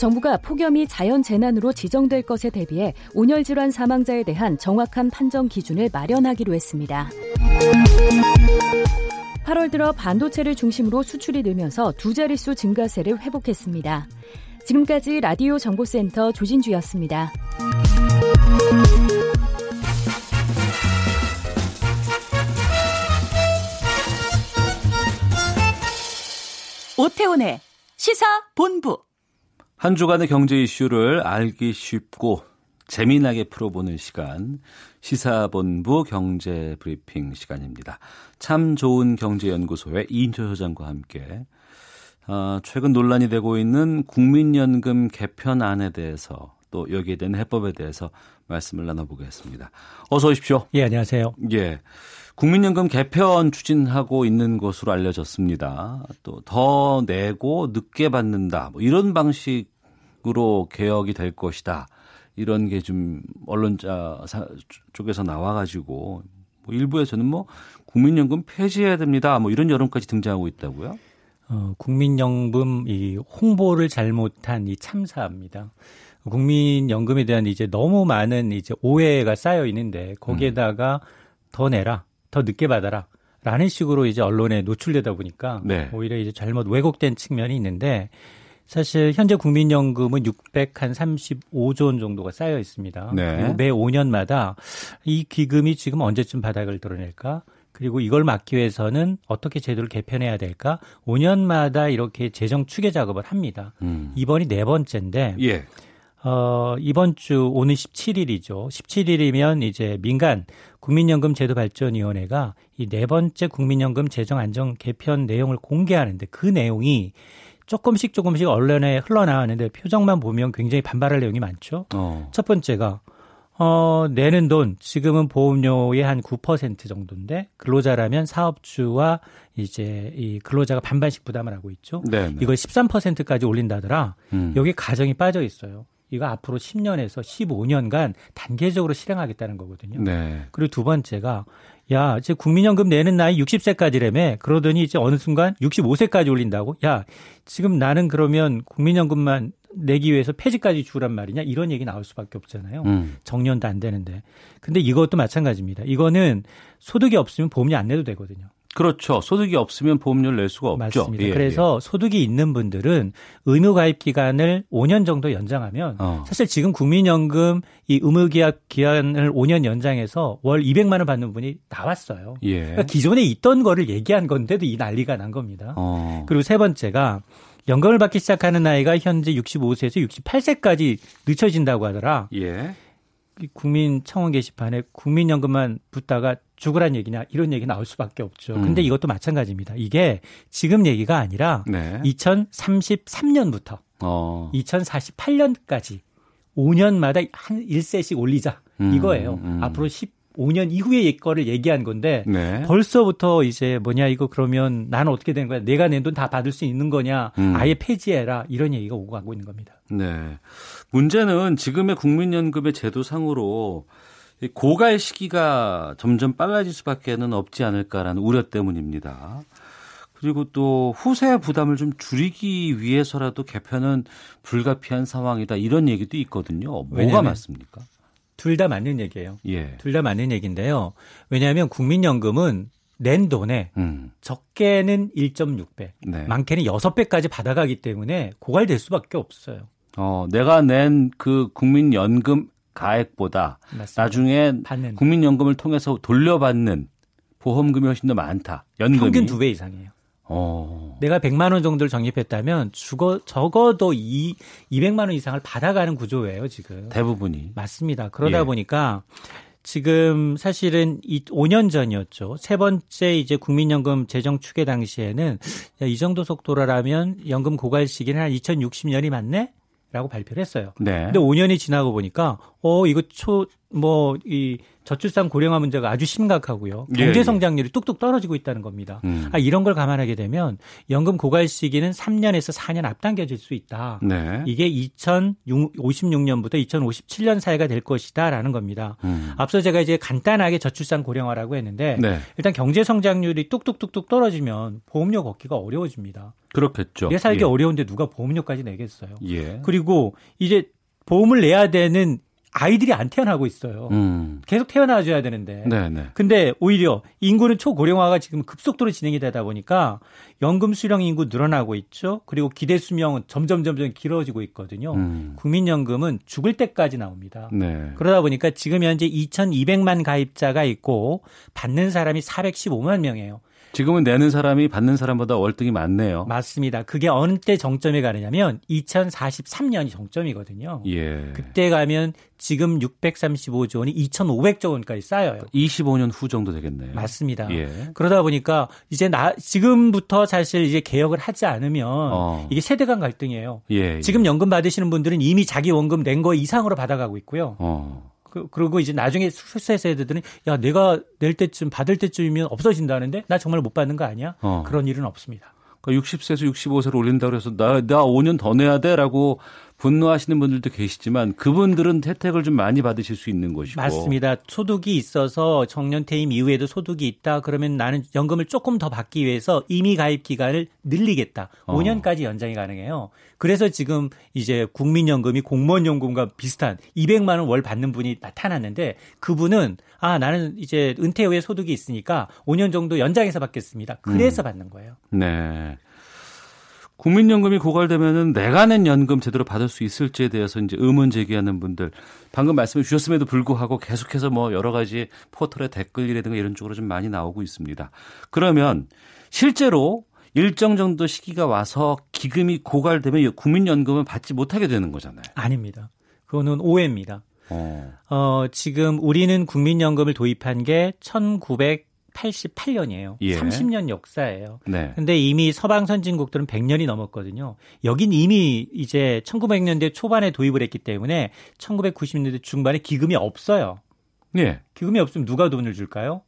정부가 폭염이 자연재난으로 지정될 것에 대비해 온열질환 사망자에 대한 정확한 판정 기준을 마련하기로 했습니다. 팔월 들어 반도체를 중심으로 수출이 늘면서 두 자릿수 증가세를 회복했습니다. 지금까지 라디오 정보센터 조진주였습니다. 오태훈의 시사본부. 한 주간의 경제 이슈를 알기 쉽고 재미나게 풀어보는 시간, 시사본부 경제브리핑 시간입니다. 참 좋은 경제연구소의 이인철 소장과 함께 어, 최근 논란이 되고 있는 국민연금 개편안에 대해서, 또 여기에 대한 해법에 대해서 말씀을 나눠보겠습니다. 어서 오십시오. 예, 안녕하세요. 예, 국민연금 개편 추진하고 있는 것으로 알려졌습니다. 또 더 내고 늦게 받는다, 뭐 이런 방식으로 개혁이 될 것이다, 이런 게 좀 언론자 쪽에서 나와가지고 뭐 일부에서는 뭐 국민연금 폐지해야 됩니다, 뭐 이런 여론까지 등장하고 있다고요? 어, 국민연금 이 홍보를 잘못한 이 참사입니다. 국민연금에 대한 이제 너무 많은 이제 오해가 쌓여 있는데, 거기에다가 음. 더 내라, 더 늦게 받아라 라는 식으로 이제 언론에 노출되다 보니까 네. 오히려 이제 잘못 왜곡된 측면이 있는데, 사실 현재 국민연금은 육백삼십오조 원 정도가 쌓여 있습니다. 네. 그리고 매 오 년마다 이 기금이 지금 언제쯤 바닥을 드러낼까? 그리고 이걸 막기 위해서는 어떻게 제도를 개편해야 될까? 오 년마다 이렇게 재정 추계 작업을 합니다. 음. 이번이 네 번째인데 예. 어, 이번 주 오는 십칠일이죠. 십칠일이면 이제 민간 국민연금 제도 발전위원회가 이 네 번째 국민연금 재정 안정 개편 내용을 공개하는데, 그 내용이 조금씩 조금씩 언론에 흘러나왔는데 표정만 보면 굉장히 반발할 내용이 많죠. 어. 첫 번째가 어, 내는 돈, 지금은 보험료의 한 구 퍼센트 정도인데, 근로자라면 사업주와 이제 이 근로자가 반반씩 부담을 하고 있죠. 네네. 이걸 십삼 퍼센트까지 올린다더라. 음. 여기 가정이 빠져 있어요. 이거 앞으로 십 년에서 십오 년간 단계적으로 실행하겠다는 거거든요. 네. 그리고 두 번째가, 야, 이제 국민연금 내는 나이 육십 세까지라며. 그러더니 이제 어느 순간 육십오 세까지 올린다고? 야, 지금 나는 그러면 국민연금만 내기 위해서 폐지까지 주란 말이냐, 이런 얘기 나올 수밖에 없잖아요. 음. 정년도 안 되는데. 근데 이것도 마찬가지입니다. 이거는 소득이 없으면 보험료 안 내도 되거든요. 그렇죠. 소득이 없으면 보험료를 낼 수가 없죠. 맞습니다. 예, 그래서 예. 소득이 있는 분들은 의무가입 기간을 오 년 정도 연장하면 어. 사실 지금 국민연금 이 의무가입 기간을 오 년 연장해서 월 이백만 원 받는 분이 나왔어요. 예. 그러니까 기존에 있던 거를 얘기한 건데도 이 난리가 난 겁니다. 어. 그리고 세 번째가, 연금을 받기 시작하는 나이가 현재 육십오 세에서 육십팔 세까지 늦춰진다고 하더라. 예. 국민 청원 게시판에 국민연금만 붙다가 죽으란 얘기냐, 이런 얘기 나올 수밖에 없죠. 음. 근데 이것도 마찬가지입니다. 이게 지금 얘기가 아니라 네. 이천삼십삼 년부터 어. 이천사십팔 년까지 오 년마다 한 일 세씩 올리자, 음, 이거예요. 음. 앞으로 십오 년 이후의 거를 얘기한 건데 네. 벌써부터 이제 뭐냐, 이거 그러면 난 어떻게 되는 거야, 내가 낸 돈 다 받을 수 있는 거냐, 음. 아예 폐지해라, 이런 얘기가 오고 가고 있는 겁니다. 네, 문제는 지금의 국민연금의 제도상으로 고갈 시기가 점점 빨라질 수밖에는 없지 않을까라는 우려 때문입니다. 그리고 또 후세 부담을 좀 줄이기 위해서라도 개편은 불가피한 상황이다, 이런 얘기도 있거든요. 뭐가 맞습니까? 둘 다 맞는 얘기예요. 예. 둘 다 맞는 얘기인데요. 왜냐하면 국민연금은 낸 돈에 음. 적게는 일점육 배, 네. 많게는 여섯 배까지 받아가기 때문에 고갈될 수밖에 없어요. 어, 내가 낸 그 국민연금 가액보다 맞습니다. 나중에 받는. 국민연금을 통해서 돌려받는 보험금이 훨씬 더 많다. 연금이. 평균 두 배 이상이에요. 어. 내가 백만 원 정도를 적립했다면 죽어, 적어도 이, 이백만 원 이상을 받아가는 구조예요, 지금. 대부분이. 맞습니다. 그러다 예. 보니까 지금 사실은 이 오 년 전이었죠. 세 번째 이제 국민연금 재정 추계 당시에는, 야, 이 정도 속도라면 연금 고갈 시기는 한 이천육십 년이 맞네? 라고 발표를 했어요. 네. 근데 오 년이 지나고 보니까, 어, 이거 초, 뭐 이 저출산 고령화 문제가 아주 심각하고요. 경제 성장률이 뚝뚝 떨어지고 있다는 겁니다. 음. 아, 이런 걸 감안하게 되면 연금 고갈 시기는 삼 년에서 사 년 앞당겨질 수 있다. 네. 이게 이천오십육 년부터 이천오십칠 년 사이가 될 것이다라는 겁니다. 음. 앞서 제가 이제 간단하게 저출산 고령화라고 했는데 네. 일단 경제 성장률이 뚝뚝뚝뚝 떨어지면 보험료 걷기가 어려워집니다. 그렇겠죠. 내 살기 예. 어려운데 누가 보험료까지 내겠어요. 예. 그리고 이제 보험을 내야 되는 아이들이 안 태어나고 있어요. 음. 계속 태어나줘야 되는데. 네네. 근데 오히려 인구는 초고령화가 지금 급속도로 진행이 되다 보니까 연금 수령 인구 늘어나고 있죠. 그리고 기대 수명은 점점 점점 길어지고 있거든요. 음. 국민연금은 죽을 때까지 나옵니다. 네. 그러다 보니까 지금 현재 이천이백만 가입자가 있고 받는 사람이 사백십오만 명이에요. 지금은 내는 사람이 받는 사람보다 월등히 많네요. 맞습니다. 그게 어느 때 정점에 가느냐면 이천사십삼 년이 정점이거든요. 예. 그때 가면 지금 육백삼십오조 원이 이천오백조 원까지 쌓여요. 이십오 년 후 정도 되겠네요. 맞습니다. 예. 그러다 보니까 이제 나 지금부터 사실 이제 개혁을 하지 않으면 어. 이게 세대 간 갈등이에요. 예, 예. 지금 연금 받으시는 분들은 이미 자기 원금 낸 거 이상으로 받아가고 있고요. 어. 그리고 이제 나중에 출세 세대들은 야 내가 낼 때쯤 받을 때쯤이면 없어진다는데 나 정말 못 받는 거 아니야? 어. 그런 일은 없습니다. 그러니까 육십 세에서 육십오 세로 올린다고 해서 나, 나 오 년 더 내야 돼라고 분노하시는 분들도 계시지만 그분들은 혜택을 좀 많이 받으실 수 있는 것이고. 맞습니다. 소득이 있어서 정년 퇴임 이후에도 소득이 있다. 그러면 나는 연금을 조금 더 받기 위해서 이미 가입 기간을 늘리겠다. 어. 오 년까지 연장이 가능해요. 그래서 지금 이제 국민연금이 공무원연금과 비슷한 이백만 원 월 받는 분이 나타났는데 그분은 아 나는 이제 은퇴 후에 소득이 있으니까 오 년 정도 연장해서 받겠습니다. 그래서 음. 받는 거예요. 네. 국민연금이 고갈되면은 내가 낸 연금 제대로 받을 수 있을지에 대해서 이제 의문 제기하는 분들 방금 말씀해 주셨음에도 불구하고 계속해서 뭐 여러 가지 포털의 댓글이라든가 이런 쪽으로 좀 많이 나오고 있습니다. 그러면 실제로 일정 정도 시기가 와서 기금이 고갈되면 국민연금은 받지 못하게 되는 거잖아요. 아닙니다. 그거는 오해입니다. 어. 어, 지금 우리는 국민연금을 도입한 게 천구백팔십팔 년이에요. 예. 삼십 년 역사예요. 네. 근데 이미 서방 선진국들은 백 년이 넘었거든요. 여긴 이미 이제 천구백 년대 초반에 도입을 했기 때문에 천구백구십 년대 중반에 기금이 없어요. 예. 기금이 없으면 누가 돈을 줄까요?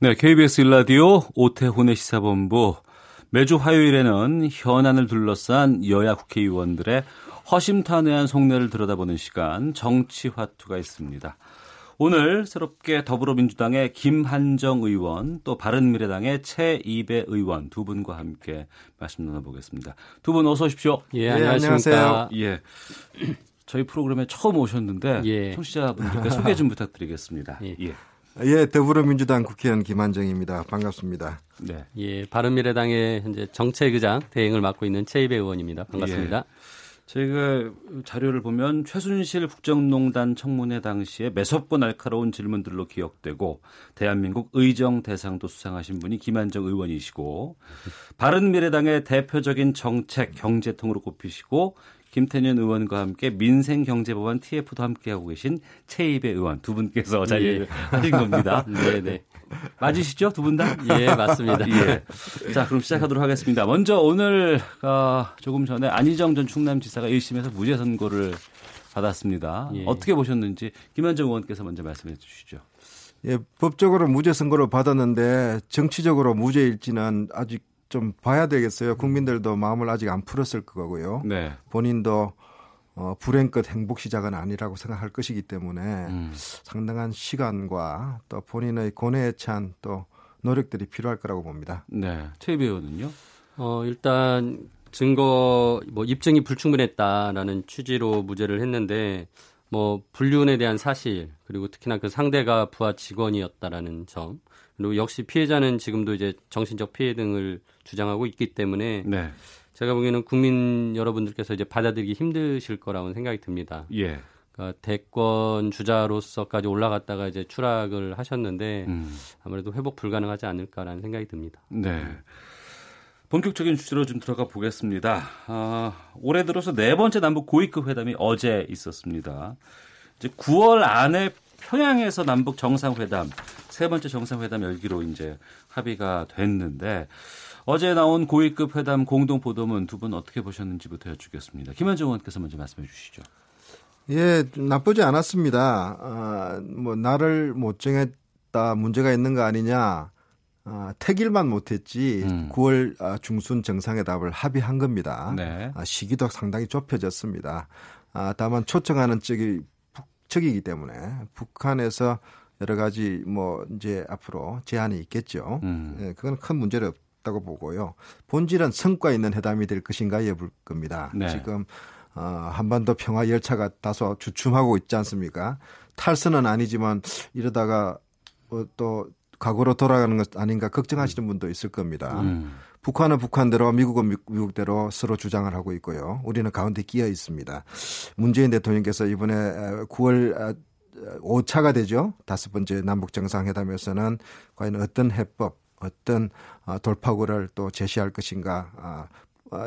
네, 케이비에스 일 라디오 오태훈의 시사본부. 매주 화요일에는 현안을 둘러싼 여야 국회의원들의 허심탄회한 속내를 들여다보는 시간, 정치화투가 있습니다. 오늘 새롭게 더불어민주당의 김한정 의원, 또 바른미래당의 최이배 의원 두 분과 함께 말씀 나눠보겠습니다. 두 분 어서 오십시오. 예, 안녕하십니까. 예. 저희 프로그램에 처음 오셨는데 예. 청취자분들께 소개 좀 부탁드리겠습니다. 예. 예. 예, 더불어민주당 국회의원 김한정입니다. 반갑습니다. 네, 예, 바른미래당의 현재 정책의장 대행을 맡고 있는 최이배 의원입니다. 반갑습니다. 예. 저희가 자료를 보면 최순실 국정농단 청문회 당시에 매섭고 날카로운 질문들로 기억되고 대한민국 의정 대상도 수상하신 분이 김한정 의원이시고 바른미래당의 대표적인 정책 경제통으로 꼽히시고 김태년 의원과 함께 민생경제법안 티에프도 함께하고 계신 최이배 의원 두 분께서 자리를 예. 하신 겁니다. 네네. 맞으시죠? 두 분 다? 예, 맞습니다. 예. 자, 그럼 시작하도록 하겠습니다. 먼저 오늘 어, 조금 전에 안희정 전 충남지사가 일 심에서 무죄 선고를 받았습니다. 예. 어떻게 보셨는지 김한정 의원께서 먼저 말씀해 주시죠. 예, 법적으로 무죄 선고를 받았는데 정치적으로 무죄일지는 아직 좀 봐야 되겠어요. 국민들도 마음을 아직 안 풀었을 거고요. 네. 본인도 어, 불행끝 행복 시작은 아니라고 생각할 것이기 때문에 음. 상당한 시간과 또 본인의 고뇌에 찬 또 노력들이 필요할 거라고 봅니다. 네. 최 배우는요? 어, 일단 증거 뭐 입증이 불충분했다라는 취지로 무죄를 했는데 뭐 불륜에 대한 사실 그리고 특히나 그 상대가 부하 직원이었다라는 점 그리고 역시 피해자는 지금도 이제 정신적 피해 등을 주장하고 있기 때문에 네. 제가 보기에는 국민 여러분들께서 이제 받아들이기 힘드실 거라고는 생각이 듭니다. 예. 그러니까 대권 주자로서까지 올라갔다가 이제 추락을 하셨는데 음. 아무래도 회복 불가능하지 않을까라는 생각이 듭니다. 네. 본격적인 주제로 좀 들어가 보겠습니다. 아, 올해 들어서 네 번째 남북 고위급 회담이 어제 있었습니다. 이제 구월 안에 평양에서 남북 정상회담, 세 번째 정상회담 열기로 이제 합의가 됐는데 어제 나온 고위급 회담 공동 보도문 두 분 어떻게 보셨는지부터 여쭙겠습니다. 김한정 의원께서 먼저 말씀해 주시죠. 예, 나쁘지 않았습니다. 아, 뭐 나를 못 정했다 문제가 있는 거 아니냐. 아, 태길만 못했지 음. 구월 중순 정상회담을 합의한 겁니다. 네. 아, 시기도 상당히 좁혀졌습니다. 아, 다만 초청하는 쪽이 북측이기 때문에 북한에서 여러 가지 뭐 이제 앞으로 제한이 있겠죠. 음. 예, 그건 큰 문제는 없다고 보고요. 본질은 성과 있는 회담이 될 것인가에 볼 겁니다. 네. 지금 어, 한반도 평화 열차가 다소 주춤하고 있지 않습니까? 탈선은 아니지만 이러다가 어, 또 과거로 돌아가는 것 아닌가 걱정하시는 분도 있을 겁니다. 음. 북한은 북한대로 미국은 미국대로 서로 주장을 하고 있고요. 우리는 가운데 끼어 있습니다. 문재인 대통령께서 이번에 구월 오 차가 되죠. 다섯 번째 남북정상회담에서는 과연 어떤 해법, 어떤 돌파구를 또 제시할 것인가.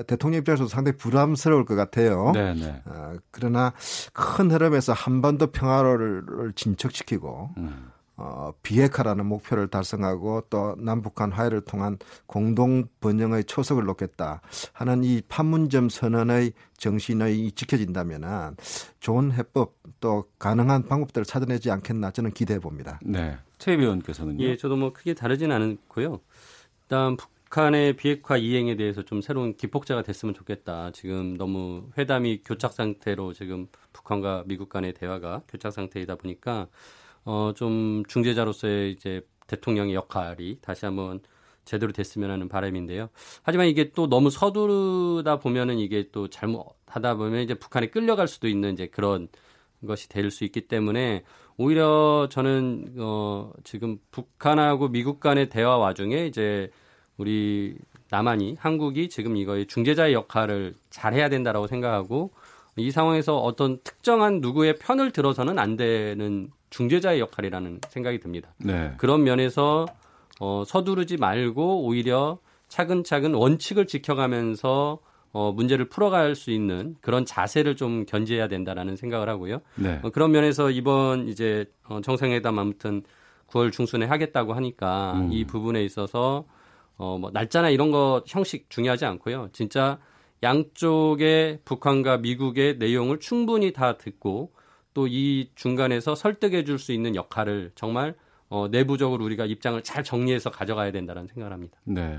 대통령 입장에서도 상당히 부담스러울 것 같아요. 네네. 그러나 큰 흐름에서 한반도 평화를 진척시키고 음. 어, 비핵화라는 목표를 달성하고 또 남북한 화해를 통한 공동 번영의 초석을 놓겠다 하는 이 판문점 선언의 정신이 지켜진다면은 좋은 해법 또 가능한 방법들을 찾아내지 않겠나 저는 기대해 봅니다. 네, 최이배 의원께서는요? 예, 저도 뭐 크게 다르진 않고요. 일단 북한의 비핵화 이행에 대해서 좀 새로운 기폭제가 됐으면 좋겠다. 지금 너무 회담이 교착 상태로 지금 북한과 미국 간의 대화가 교착 상태이다 보니까. 어, 좀 중재자로서의 이제 대통령의 역할이 다시 한번 제대로 됐으면 하는 바람인데요. 하지만 이게 또 너무 서두르다 보면은 이게 또 잘못하다 보면 이제 북한에 끌려갈 수도 있는 이제 그런 것이 될 수 있기 때문에 오히려 저는 어, 지금 북한하고 미국 간의 대화 와중에 이제 우리 남한이 한국이 지금 이거의 중재자의 역할을 잘 해야 된다라고 생각하고 이 상황에서 어떤 특정한 누구의 편을 들어서는 안 되는 중재자의 역할이라는 생각이 듭니다. 네. 그런 면에서 어, 서두르지 말고 오히려 차근차근 원칙을 지켜가면서 어, 문제를 풀어갈 수 있는 그런 자세를 좀 견지해야 된다라는 생각을 하고요. 네. 어, 그런 면에서 이번 이제 어, 정상회담 아무튼 구월 중순에 하겠다고 하니까 음. 이 부분에 있어서 어, 뭐 날짜나 이런 거 형식 중요하지 않고요. 진짜 양쪽의 북한과 미국의 내용을 충분히 다 듣고 또 이 중간에서 설득해 줄 수 있는 역할을 정말 어, 내부적으로 우리가 입장을 잘 정리해서 가져가야 된다는 생각을 합니다. 네.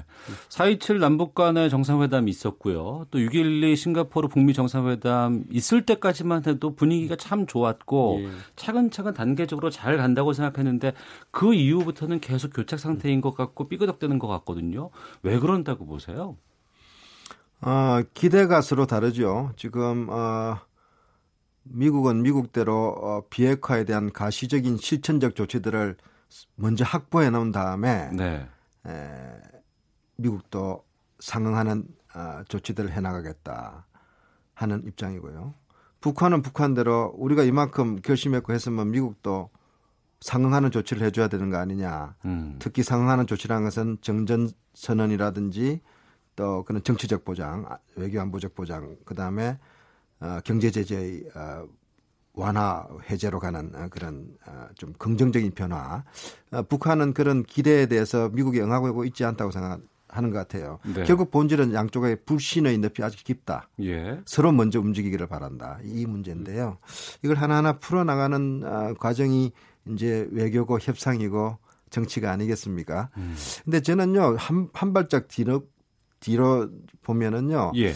사 이칠 남북 간의 정상회담이 있었고요. 또 육 일이 싱가포르 북미 정상회담 있을 때까지만 해도 분위기가 참 좋았고 예. 차근차근 단계적으로 잘 간다고 생각했는데 그 이후부터는 계속 교착 상태인 것 같고 삐그덕대는 것 같거든요. 왜 그런다고 보세요? 아, 기대가 서로 다르죠. 지금 어, 미국은 미국대로 비핵화에 대한 가시적인 실천적 조치들을 먼저 확보해 놓은 다음에 네. 미국도 상응하는 조치들을 해나가겠다 하는 입장이고요. 북한은 북한대로 우리가 이만큼 결심했고 했으면 미국도 상응하는 조치를 해줘야 되는 거 아니냐. 음. 특히 상응하는 조치라는 것은 정전선언이라든지 또 그런 정치적 보장, 외교안보적 보장, 그다음에 어, 경제제재의 어, 완화, 해제로 가는 어, 그런 어, 좀 긍정적인 변화. 어, 북한은 그런 기대에 대해서 미국이 응하고 있지 않다고 생각하는 것 같아요. 네. 결국 본질은 양쪽의 불신의 늪이 아직 깊다. 예. 서로 먼저 움직이기를 바란다. 이 문제인데요. 이걸 하나하나 풀어나가는 어, 과정이 이제 외교고 협상이고 정치가 아니겠습니까? 음. 근데 저는요, 한, 한 발짝 뒤로, 뒤로 보면은요. 예.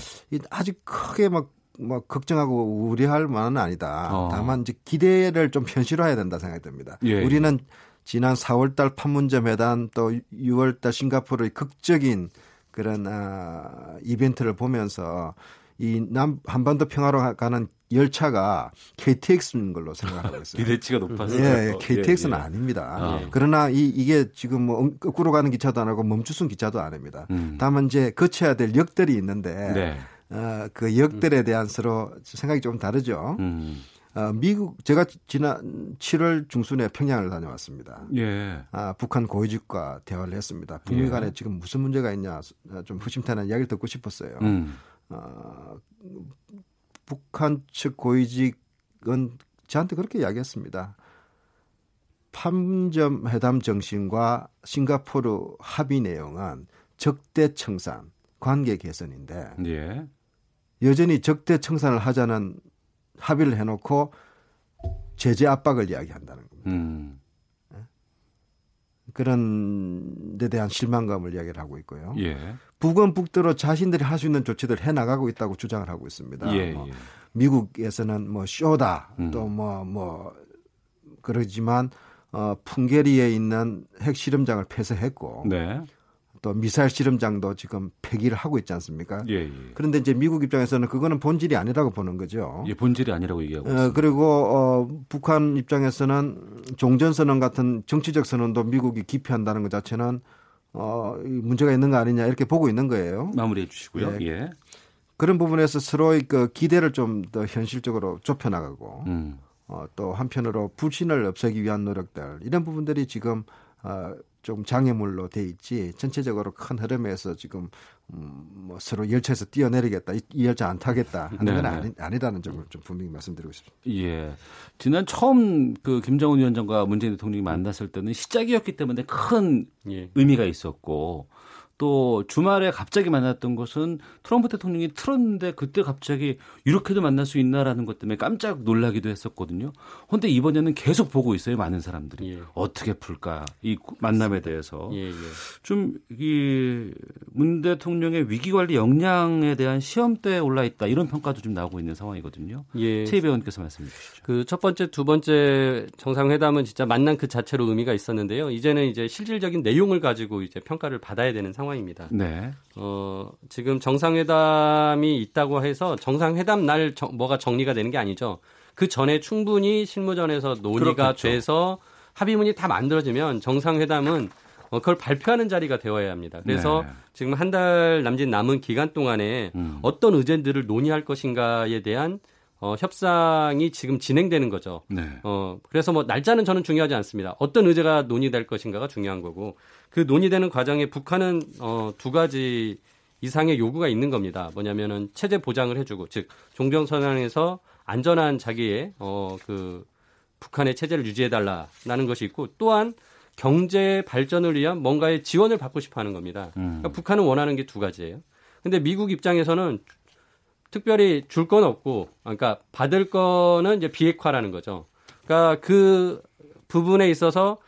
아직 크게 막 뭐 걱정하고 우려할 만은 아니다. 어. 다만 이제 기대를 좀 현실화해야 된다 생각이 듭니다. 예. 우리는 지난 사월 달 판문점 회담 또 유월 달 싱가포르의 극적인 그런 어, 이벤트를 보면서 이 남 한반도 평화로 가는 열차가 케이티엑스인 걸로 생각하고 있어요. 기대치가 높아서. 예, 케이티엑스는 예, 예. 아닙니다. 아. 그러나 이, 이게 지금 뭐 거꾸로 가는 기차도 아니고 멈추선 기차도 아닙니다. 음. 다만 이제 거쳐야 될 역들이 있는데. 네. 어, 그 역들에 대한 서로 생각이 좀 다르죠. 음. 어, 미국 제가 지난 칠월 중순에 평양을 다녀왔습니다. 예. 아, 북한 고위직과 대화를 했습니다. 북미 간에 예. 지금 무슨 문제가 있냐 좀 허심탄회한 이야기를 듣고 싶었어요. 음. 어, 북한 측 고위직은 저한테 그렇게 이야기했습니다. 판문점 회담 정신과 싱가포르 합의 내용은 적대 청산, 관계 개선인데 예. 여전히 적대 청산을 하자는 합의를 해놓고 제재 압박을 이야기한다는 겁니다. 음. 그런 데 대한 실망감을 이야기를 하고 있고요. 예. 북은 북대로 자신들이 할 수 있는 조치들을 해나가고 있다고 주장을 하고 있습니다. 예, 예. 뭐 미국에서는 뭐 쇼다 음. 또 뭐 뭐 그러지만 어, 풍계리에 있는 핵 실험장을 폐쇄했고 네. 또 미사일 실험장도 지금 폐기를 하고 있지 않습니까? 예, 예. 그런데 이제 미국 입장에서는 그거는 본질이 아니라고 보는 거죠. 예, 본질이 아니라고 얘기하고 있습니다. 어, 그리고 어, 북한 입장에서는 종전선언 같은 정치적 선언도 미국이 기피한다는 것 자체는 어, 문제가 있는 거 아니냐 이렇게 보고 있는 거예요. 마무리해 주시고요. 예. 예. 그런 부분에서 서로의 그 기대를 좀 더 현실적으로 좁혀나가고 음. 어, 또 한편으로 불신을 없애기 위한 노력들 이런 부분들이 지금 어, 좀 장애물로 돼 있지 전체적으로 큰 흐름에서 지금 음, 뭐 서로 열차에서 뛰어내리겠다 이, 이 열차 안 타겠다 하는 건 아니, 아니다는 점을 좀 분명히 말씀드리고 싶습니다. 예, 지난 처음 그 김정은 위원장과 문재인 대통령이 만났을 때는 시작이었기 때문에 큰 예. 의미가 있었고 또 주말에 갑자기 만났던 것은 트럼프 대통령이 틀었는데 그때 갑자기 이렇게도 만날 수 있나라는 것 때문에 깜짝 놀라기도 했었거든요. 그런데 이번에는 계속 보고 있어요. 많은 사람들이. 예. 어떻게 풀까. 이 만남에 대해서. 예, 예. 좀 이 문 대통령의 위기관리 역량에 대한 시험대에 올라있다. 이런 평가도 좀 나오고 있는 상황이거든요. 예. 최이배 의원께서 말씀해 주시죠. 그 첫 번째, 두 번째 정상회담은 진짜 만난 그 자체로 의미가 있었는데요. 이제는 이제 실질적인 내용을 가지고 이제 평가를 받아야 되는 상황입니다. 입니다. 네. 어, 지금 정상회담이 있다고 해서 정상회담 날 정, 뭐가 정리가 되는 게 아니죠. 그 전에 충분히 실무전에서 논의가 그렇겠죠. 돼서 합의문이 다 만들어지면 정상회담은 어, 그걸 발표하는 자리가 되어야 합니다. 그래서 네. 지금 한 달 남짓 남은 기간 동안에 음. 어떤 의제들을 논의할 것인가에 대한 어, 협상이 지금 진행되는 거죠. 네. 어, 그래서 뭐 날짜는 저는 중요하지 않습니다. 어떤 의제가 논의될 것인가가 중요한 거고 그 논의되는 과정에 북한은 어, 두 가지 이상의 요구가 있는 겁니다. 뭐냐면은 체제 보장을 해주고 즉 종전선언에서 안전한 자기의 어, 그 북한의 체제를 유지해달라는 것이 있고 또한 경제 발전을 위한 뭔가의 지원을 받고 싶어하는 겁니다. 음. 그러니까 북한은 원하는 게 두 가지예요. 근데 미국 입장에서는 특별히 줄 건 없고, 그러니까 받을 거는 이제 비핵화라는 거죠. 그러니까 그 부분에 있어서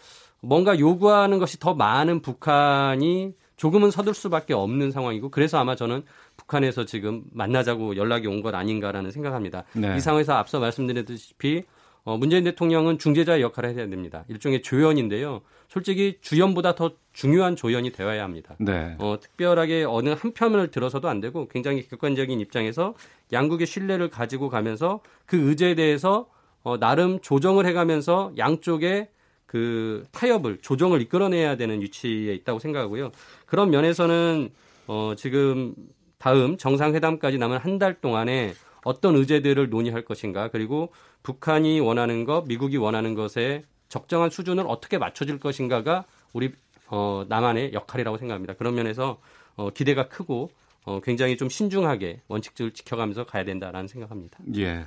뭔가 요구하는 것이 더 많은 북한이 조금은 서둘 수밖에 없는 상황이고, 그래서 아마 저는 북한에서 지금 만나자고 연락이 온 것 아닌가라는 생각합니다. 네. 이 상황에서 앞서 말씀드렸듯이 어, 문재인 대통령은 중재자의 역할을 해야 됩니다. 일종의 조연인데요. 솔직히 주연보다 더 중요한 조연이 되어야 합니다. 네. 어, 특별하게 어느 한 편을 들어서도 안 되고 굉장히 객관적인 입장에서 양국의 신뢰를 가지고 가면서 그 의제에 대해서 어, 나름 조정을 해가면서 양쪽의 그 타협을, 조정을 이끌어내야 되는 위치에 있다고 생각하고요. 그런 면에서는 어, 지금 다음 정상회담까지 남은 한 달 동안에 어떤 의제들을 논의할 것인가, 그리고 북한이 원하는 것, 미국이 원하는 것에 적정한 수준을 어떻게 맞춰줄 것인가가 우리 어, 남한의 역할이라고 생각합니다. 그런 면에서 어, 기대가 크고 어, 굉장히 좀 신중하게 원칙을 지켜가면서 가야 된다라는 생각합니다. 예.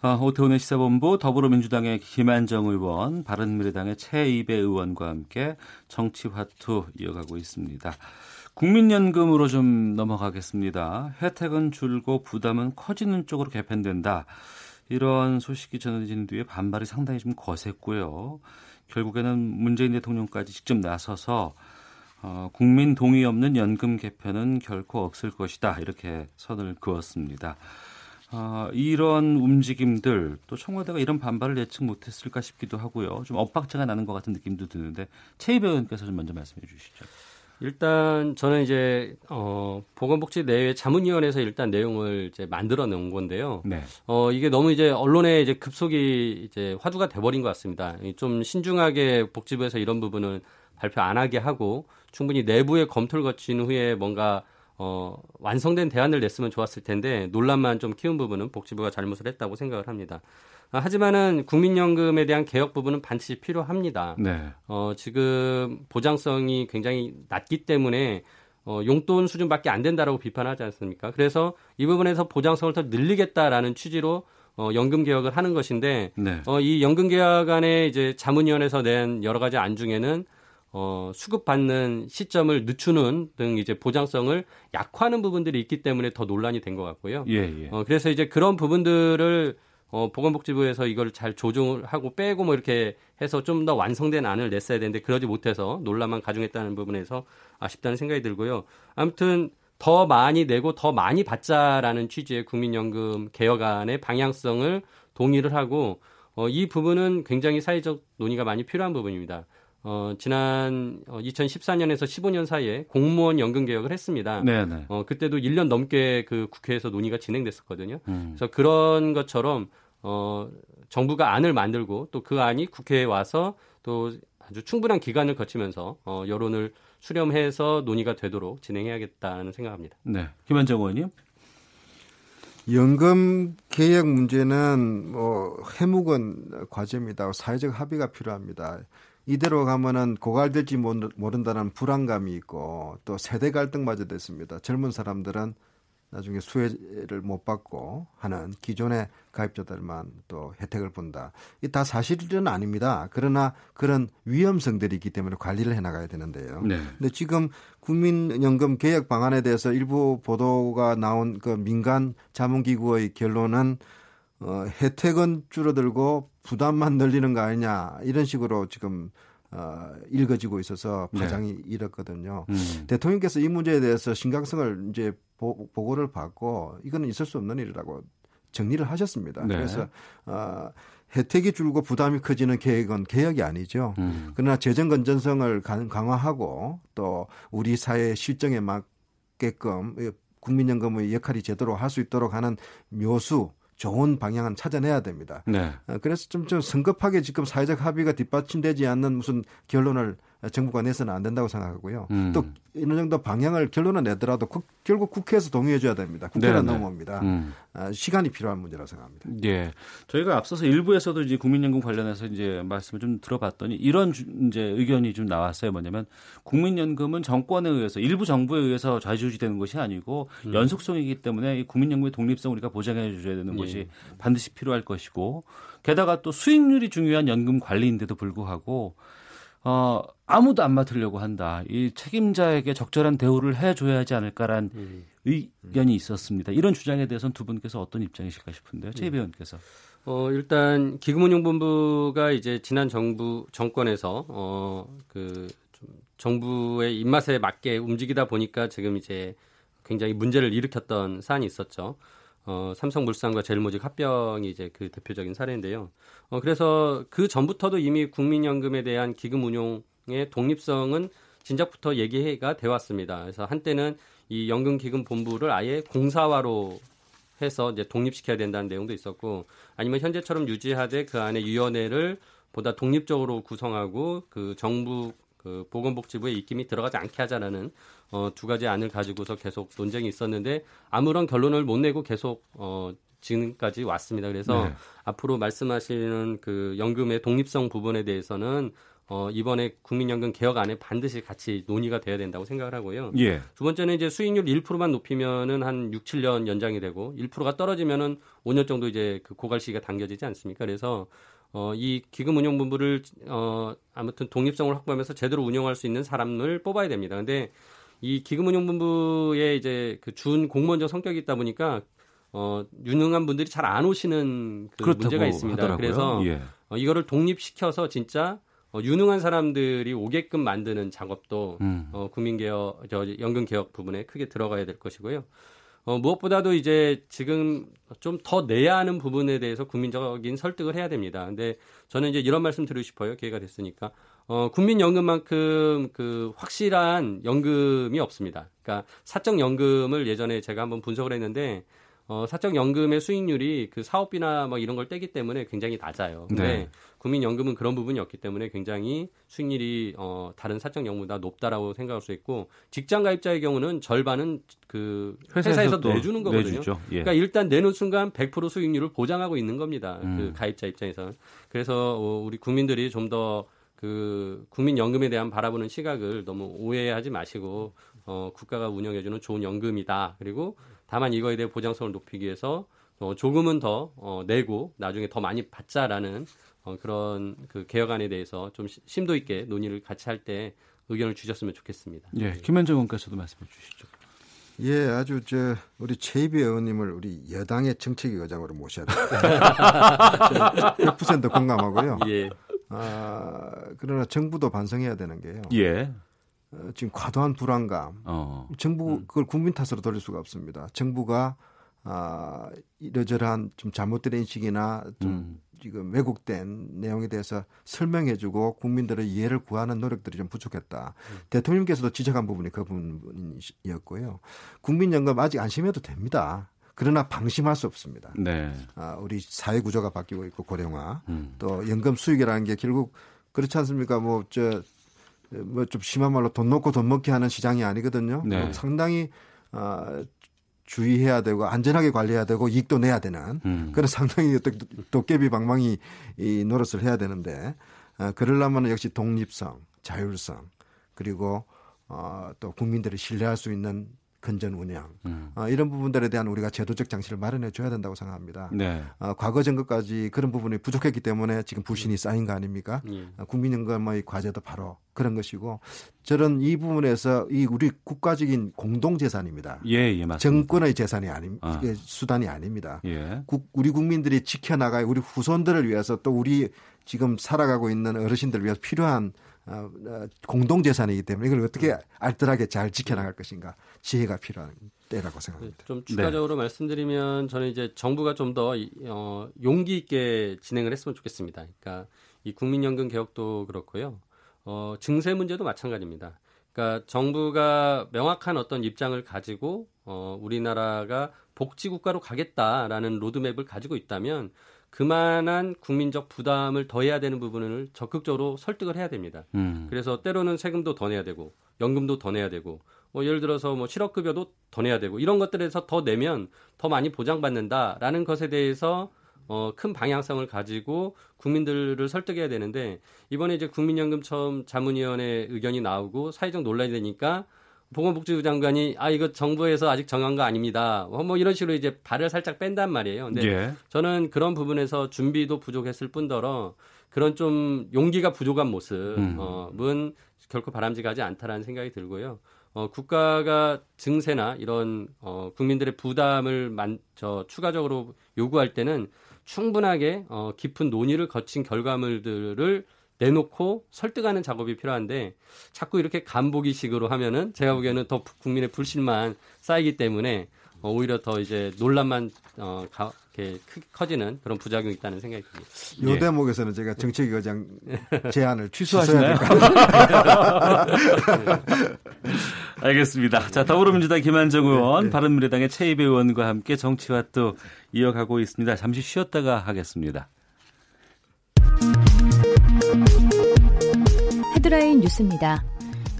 아, 오태훈의 시사본부, 더불어민주당의 김한정 의원, 바른미래당의 최이배 의원과 함께 정치화투 이어가고 있습니다. 국민연금으로 좀 넘어가겠습니다. 혜택은 줄고 부담은 커지는 쪽으로 개편된다. 이런 소식이 전해진 뒤에 반발이 상당히 좀 거셌고요. 결국에는 문재인 대통령까지 직접 나서서 어, 국민 동의 없는 연금 개편은 결코 없을 것이다. 이렇게 선을 그었습니다. 어, 이런 움직임들, 또 청와대가 이런 반발을 예측 못했을까 싶기도 하고요. 좀 엇박자가 나는 것 같은 느낌도 드는데 최이배 의원께서 좀 먼저 말씀해 주시죠. 일단 저는 이제 어, 보건복지 내외 자문위원회에서 일단 내용을 이제 만들어 놓은 건데요. 네. 어, 이게 너무 이제 언론에 이제 급속히 이제 화두가 돼버린 것 같습니다. 좀 신중하게 복지부에서 이런 부분은 발표 안 하게 하고 충분히 내부의 검토를 거친 후에 뭔가 어, 완성된 대안을 냈으면 좋았을 텐데 논란만 좀 키운 부분은 복지부가 잘못을 했다고 생각을 합니다. 하지만은 국민연금에 대한 개혁 부분은 반드시 필요합니다. 네. 어, 지금 보장성이 굉장히 낮기 때문에 어, 용돈 수준밖에 안 된다라고 비판하지 않습니까? 그래서 이 부분에서 보장성을 더 늘리겠다라는 취지로 어, 연금 개혁을 하는 것인데 네. 어, 이 연금 개혁안에 이제 자문위원회에서 낸 여러 가지 안 중에는 어, 수급받는 시점을 늦추는 등 이제 보장성을 약화하는 부분들이 있기 때문에 더 논란이 된 것 같고요. 예, 예. 어, 그래서 이제 그런 부분들을 어, 보건복지부에서 이걸 잘 조정을 하고 빼고 뭐 이렇게 해서 좀 더 완성된 안을 냈어야 되는데 그러지 못해서 논란만 가중했다는 부분에서 아쉽다는 생각이 들고요. 아무튼 더 많이 내고 더 많이 받자라는 취지의 국민연금 개혁안의 방향성을 동의를 하고 어, 이 부분은 굉장히 사회적 논의가 많이 필요한 부분입니다. 어, 지난 이천십사 년에서 십오 년 사이에 공무원 연금 개혁을 했습니다. 네네. 어, 그때도 일 년 넘게 그 국회에서 논의가 진행됐었거든요. 음. 그래서 그런 것처럼 어, 정부가 안을 만들고 또 그 안이 국회에 와서 또 아주 충분한 기간을 거치면서 어, 여론을 수렴해서 논의가 되도록 진행해야겠다는 생각합니다. 네, 김한정 의원님. 연금 개혁 문제는 뭐 해묵은 과제입니다. 사회적 합의가 필요합니다. 이대로 가면은 고갈될지 모른다는 불안감이 있고 또 세대 갈등마저 됐습니다. 젊은 사람들은 나중에 수혜를 못 받고 하는 기존의 가입자들만 또 혜택을 본다. 이 다 사실은 아닙니다. 그러나 그런 위험성들이 있기 때문에 관리를 해나가야 되는데요. 네. 근데 지금 국민연금 개혁 방안에 대해서 일부 보도가 나온 그 민간 자문기구의 결론은 어, 혜택은 줄어들고 부담만 늘리는 거 아니냐 이런 식으로 지금 어, 읽어지고 있어서 파장이 네. 이렇거든요. 음. 대통령께서 이 문제에 대해서 심각성을 이제 보, 보고를 받고 이거는 있을 수 없는 일이라고 정리를 하셨습니다. 네. 그래서 어, 혜택이 줄고 부담이 커지는 계획은 개혁이 아니죠. 음. 그러나 재정 건전성을 강화하고 또 우리 사회의 실정에 맞게끔 국민연금의 역할이 제대로 할 수 있도록 하는 묘수 좋은 방향은 찾아내야 됩니다. 네. 그래서 좀, 좀 성급하게 지금 사회적 합의가 뒷받침되지 않는 무슨 결론을 정부가 내서는 안 된다고 생각하고요. 음. 또 어느 정도 방향을 결론을 내더라도 국, 결국 국회에서 동의해줘야 됩니다. 국회는 넘어옵니다. 음. 시간이 필요한 문제라고 생각합니다. 예. 저희가 앞서서 일부에서도 이제 국민연금 관련해서 이제 말씀을 좀 들어봤더니 이런 주, 이제 의견이 좀 나왔어요. 뭐냐면 국민연금은 정권에 의해서 일부 정부에 의해서 좌지우지되는 것이 아니고 음. 연속성이기 때문에 이 국민연금의 독립성 우리가 보장해줘야 되는 것이 예. 반드시 필요할 것이고 게다가 또 수익률이 중요한 연금 관리인데도 불구하고. 어, 아무도 안 맡으려고 한다. 이 책임자에게 적절한 대우를 해줘야 하지 않을까라는 음. 의견이 있었습니다. 이런 주장에 대해서는 두 분께서 어떤 입장이실까 싶은데요. 최 의원께서. 음. 어, 일단 기금운용본부가 이제 지난 정부 정권에서 어, 그 좀 정부의 입맛에 맞게 움직이다 보니까 지금 이제 굉장히 문제를 일으켰던 사안이 있었죠. 어, 삼성물산과 제일모직 합병이 이제 그 대표적인 사례인데요. 어, 그래서 그 전부터도 이미 국민연금에 대한 기금 운용의 독립성은 진작부터 얘기가 돼 왔습니다. 그래서 한때는 이 연금기금본부를 아예 공사화로 해서 이제 독립시켜야 된다는 내용도 있었고, 아니면 현재처럼 유지하되 그 안에 위원회를 보다 독립적으로 구성하고 그 정부 그 보건복지부의 입김이 들어가지 않게 하자라는 어, 두 가지 안을 가지고서 계속 논쟁이 있었는데 아무런 결론을 못 내고 계속 어, 지금까지 왔습니다. 그래서 네. 앞으로 말씀하시는 그 연금의 독립성 부분에 대해서는 어, 이번에 국민연금 개혁 안에 반드시 같이 논의가 돼야 된다고 생각을 하고요. 예. 두 번째는 이제 수익률 일 퍼센트만 높이면은 한 육, 칠 년 연장이 되고 일 퍼센트가 떨어지면은 오 년 정도 이제 그 고갈 시기가 당겨지지 않습니까? 그래서 어, 이 기금운용본부를 어, 아무튼 독립성을 확보하면서 제대로 운영할 수 있는 사람을 뽑아야 됩니다. 그런데 이 기금운용본부의 이제 그 준 공무원적 성격이 있다 보니까 어, 유능한 분들이 잘 안 오시는 그 문제가 있습니다. 하더라고요. 그래서 예. 어, 이거를 독립시켜서 진짜 어, 유능한 사람들이 오게끔 만드는 작업도 음. 어, 국민개혁, 저, 연금개혁 부분에 크게 들어가야 될 것이고요. 어, 무엇보다도 이제 지금 좀 더 내야 하는 부분에 대해서 국민적인 설득을 해야 됩니다. 근데 저는 이제 이런 말씀 드리고 싶어요. 기회가 됐으니까. 어, 국민연금만큼 그 확실한 연금이 없습니다. 그러니까 사적연금을 예전에 제가 한번 분석을 했는데 어, 사적연금의 수익률이 그 사업비나 뭐 이런 걸 떼기 때문에 굉장히 낮아요. 근데 네. 국민연금은 그런 부분이 없기 때문에 굉장히 수익률이 어, 다른 사적연금보다 높다라고 생각할 수 있고, 직장가입자의 경우는 절반은 그 회사에서, 회사에서 내주는 거거든요. 예. 그러니까 일단 내는 순간 백 퍼센트 수익률을 보장하고 있는 겁니다. 음. 그 가입자 입장에서는. 그래서 어, 우리 국민들이 좀 더 그 국민연금에 대한 바라보는 시각을 너무 오해하지 마시고 어, 국가가 운영해주는 좋은 연금이다. 그리고 다만 이거에 대해 보장성을 높이기 위해서 조금은 더 내고 나중에 더 많이 받자라는 그런 그 개혁안에 대해서 좀 심도 있게 논의를 같이 할 때 의견을 주셨으면 좋겠습니다. 예, 김한정 의원께서도 말씀해 주시죠. 예, 아주 저 우리 최이배 의원님을 우리 여당의 정책위 의장으로 모셔야 됩니다. 백 퍼센트 공감하고요. 예. 아, 그러나 정부도 반성해야 되는 게요. 예. 어, 지금 과도한 불안감, 어. 정부 그걸 국민 탓으로 돌릴 수가 없습니다. 정부가 아, 이러저러한 좀 잘못된 인식이나 좀 음. 지금 왜곡된 내용에 대해서 설명해주고 국민들의 이해를 구하는 노력들이 좀 부족했다. 음. 대통령께서도 지적한 부분이 그 부분이었고요. 국민연금 아직 안심해도 됩니다. 그러나 방심할 수 없습니다. 네. 아, 우리 사회 구조가 바뀌고 있고 고령화, 음. 또 연금 수익이라는 게 결국 그렇지 않습니까? 뭐 저 뭐 좀 심한 말로 돈 놓고 돈 먹게 하는 시장이 아니거든요. 네. 상당히 어, 주의해야 되고 안전하게 관리해야 되고 이익도 내야 되는 음. 그런 상당히 도깨비 방망이 이 노릇을 해야 되는데 어, 그러려면 역시 독립성, 자율성 그리고 어, 또 국민들이 신뢰할 수 있는 건전 운영 음. 어, 이런 부분들에 대한 우리가 제도적 장치를 마련해 줘야 된다고 생각합니다. 네. 어, 과거 정부까지 그런 부분이 부족했기 때문에 지금 불신이 쌓인 거 아닙니까? 예. 어, 국민연금의 과제도 바로 그런 것이고 저는 이 부분에서 이 우리 국가적인 공동재산입니다. 예, 예, 맞습니다. 정권의 재산이 아니, 아. 수단이 아닙니다. 예. 국, 우리 국민들이 지켜나가야 우리 후손들을 위해서 또 우리 지금 살아가고 있는 어르신들을 위해서 필요한 공동재산이기 때문에 이걸 어떻게 알뜰하게 잘 지켜나갈 것인가 지혜가 필요한 때라고 생각합니다. 좀 추가적으로 네. 말씀드리면 저는 이제 정부가 좀 더 용기 있게 진행을 했으면 좋겠습니다. 그러니까 이 국민연금 개혁도 그렇고요. 어, 증세 문제도 마찬가지입니다. 그러니까 정부가 명확한 어떤 입장을 가지고 어, 우리나라가 복지국가로 가겠다라는 로드맵을 가지고 있다면 그만한 국민적 부담을 더해야 되는 부분을 적극적으로 설득을 해야 됩니다. 음. 그래서 때로는 세금도 더 내야 되고 연금도 더 내야 되고 뭐 예를 들어서 뭐 실업급여도 더 내야 되고 이런 것들에서 더 내면 더 많이 보장받는다라는 것에 대해서 어, 큰 방향성을 가지고 국민들을 설득해야 되는데 이번에 이제 국민연금 처음 자문위원회 의견이 나오고 사회적 논란이 되니까 보건복지부 장관이 아 이거 정부에서 아직 정한 거 아닙니다. 뭐 이런 식으로 이제 발을 살짝 뺀단 말이에요. 근데 예. 저는 그런 부분에서 준비도 부족했을 뿐더러 그런 좀 용기가 부족한 모습은 음. 결코 바람직하지 않다라는 생각이 들고요. 어, 국가가 증세나 이런 어, 국민들의 부담을 만, 저, 추가적으로 요구할 때는 충분하게 어, 깊은 논의를 거친 결과물들을 내놓고 설득하는 작업이 필요한데 자꾸 이렇게 간보기식으로 하면은 제가 보기에는 더 국민의 불신만 쌓이기 때문에 어, 오히려 더 이제 논란만 어, 가, 이렇게 커지는 그런 부작용이 있다는 생각이 듭니다. 이 예. 대목에서는 제가 정책위원장 제안을 취소하셔야 될까요? 알겠습니다. 자, 더불어민주당 김한정 의원, 네, 네. 바른미래당의 최이배 의원과 함께 정치와 또 이어가고 있습니다. 잠시 쉬었다가 하겠습니다. 헤드라인 뉴스입니다.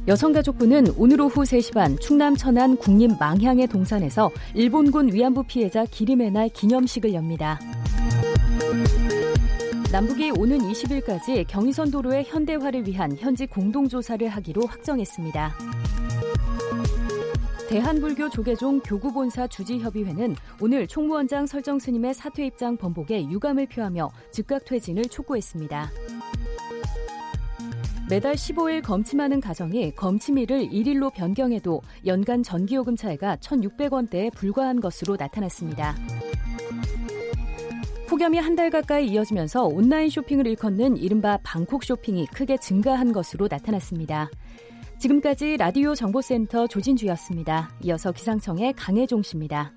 여성가족부는 오늘 오후 세 시 반 충남 천안 국립 망향의 동산에서 일본군 위안부 피해자 기림의 날 기념식을 엽니다. 남북이 오는 이십 일까지 경의선 도로의 현대화를 위한 현지 공동조사를 하기로 확정했습니다. 대한불교 조계종 교구본사 주지협의회는 오늘 총무원장 설정 스님의 사퇴 입장 번복에 유감을 표하며 즉각 퇴진을 촉구했습니다. 매달 십오 일 검침하는 가정이 검침일을 일 일로 변경해도 연간 전기요금 차이가 천육백 원대에 불과한 것으로 나타났습니다. 폭염이 한 달 가까이 이어지면서 온라인 쇼핑을 일컫는 이른바 방콕 쇼핑이 크게 증가한 것으로 나타났습니다. 지금까지 라디오 정보센터 조진주였습니다. 이어서 기상청의 강혜종 씨입니다.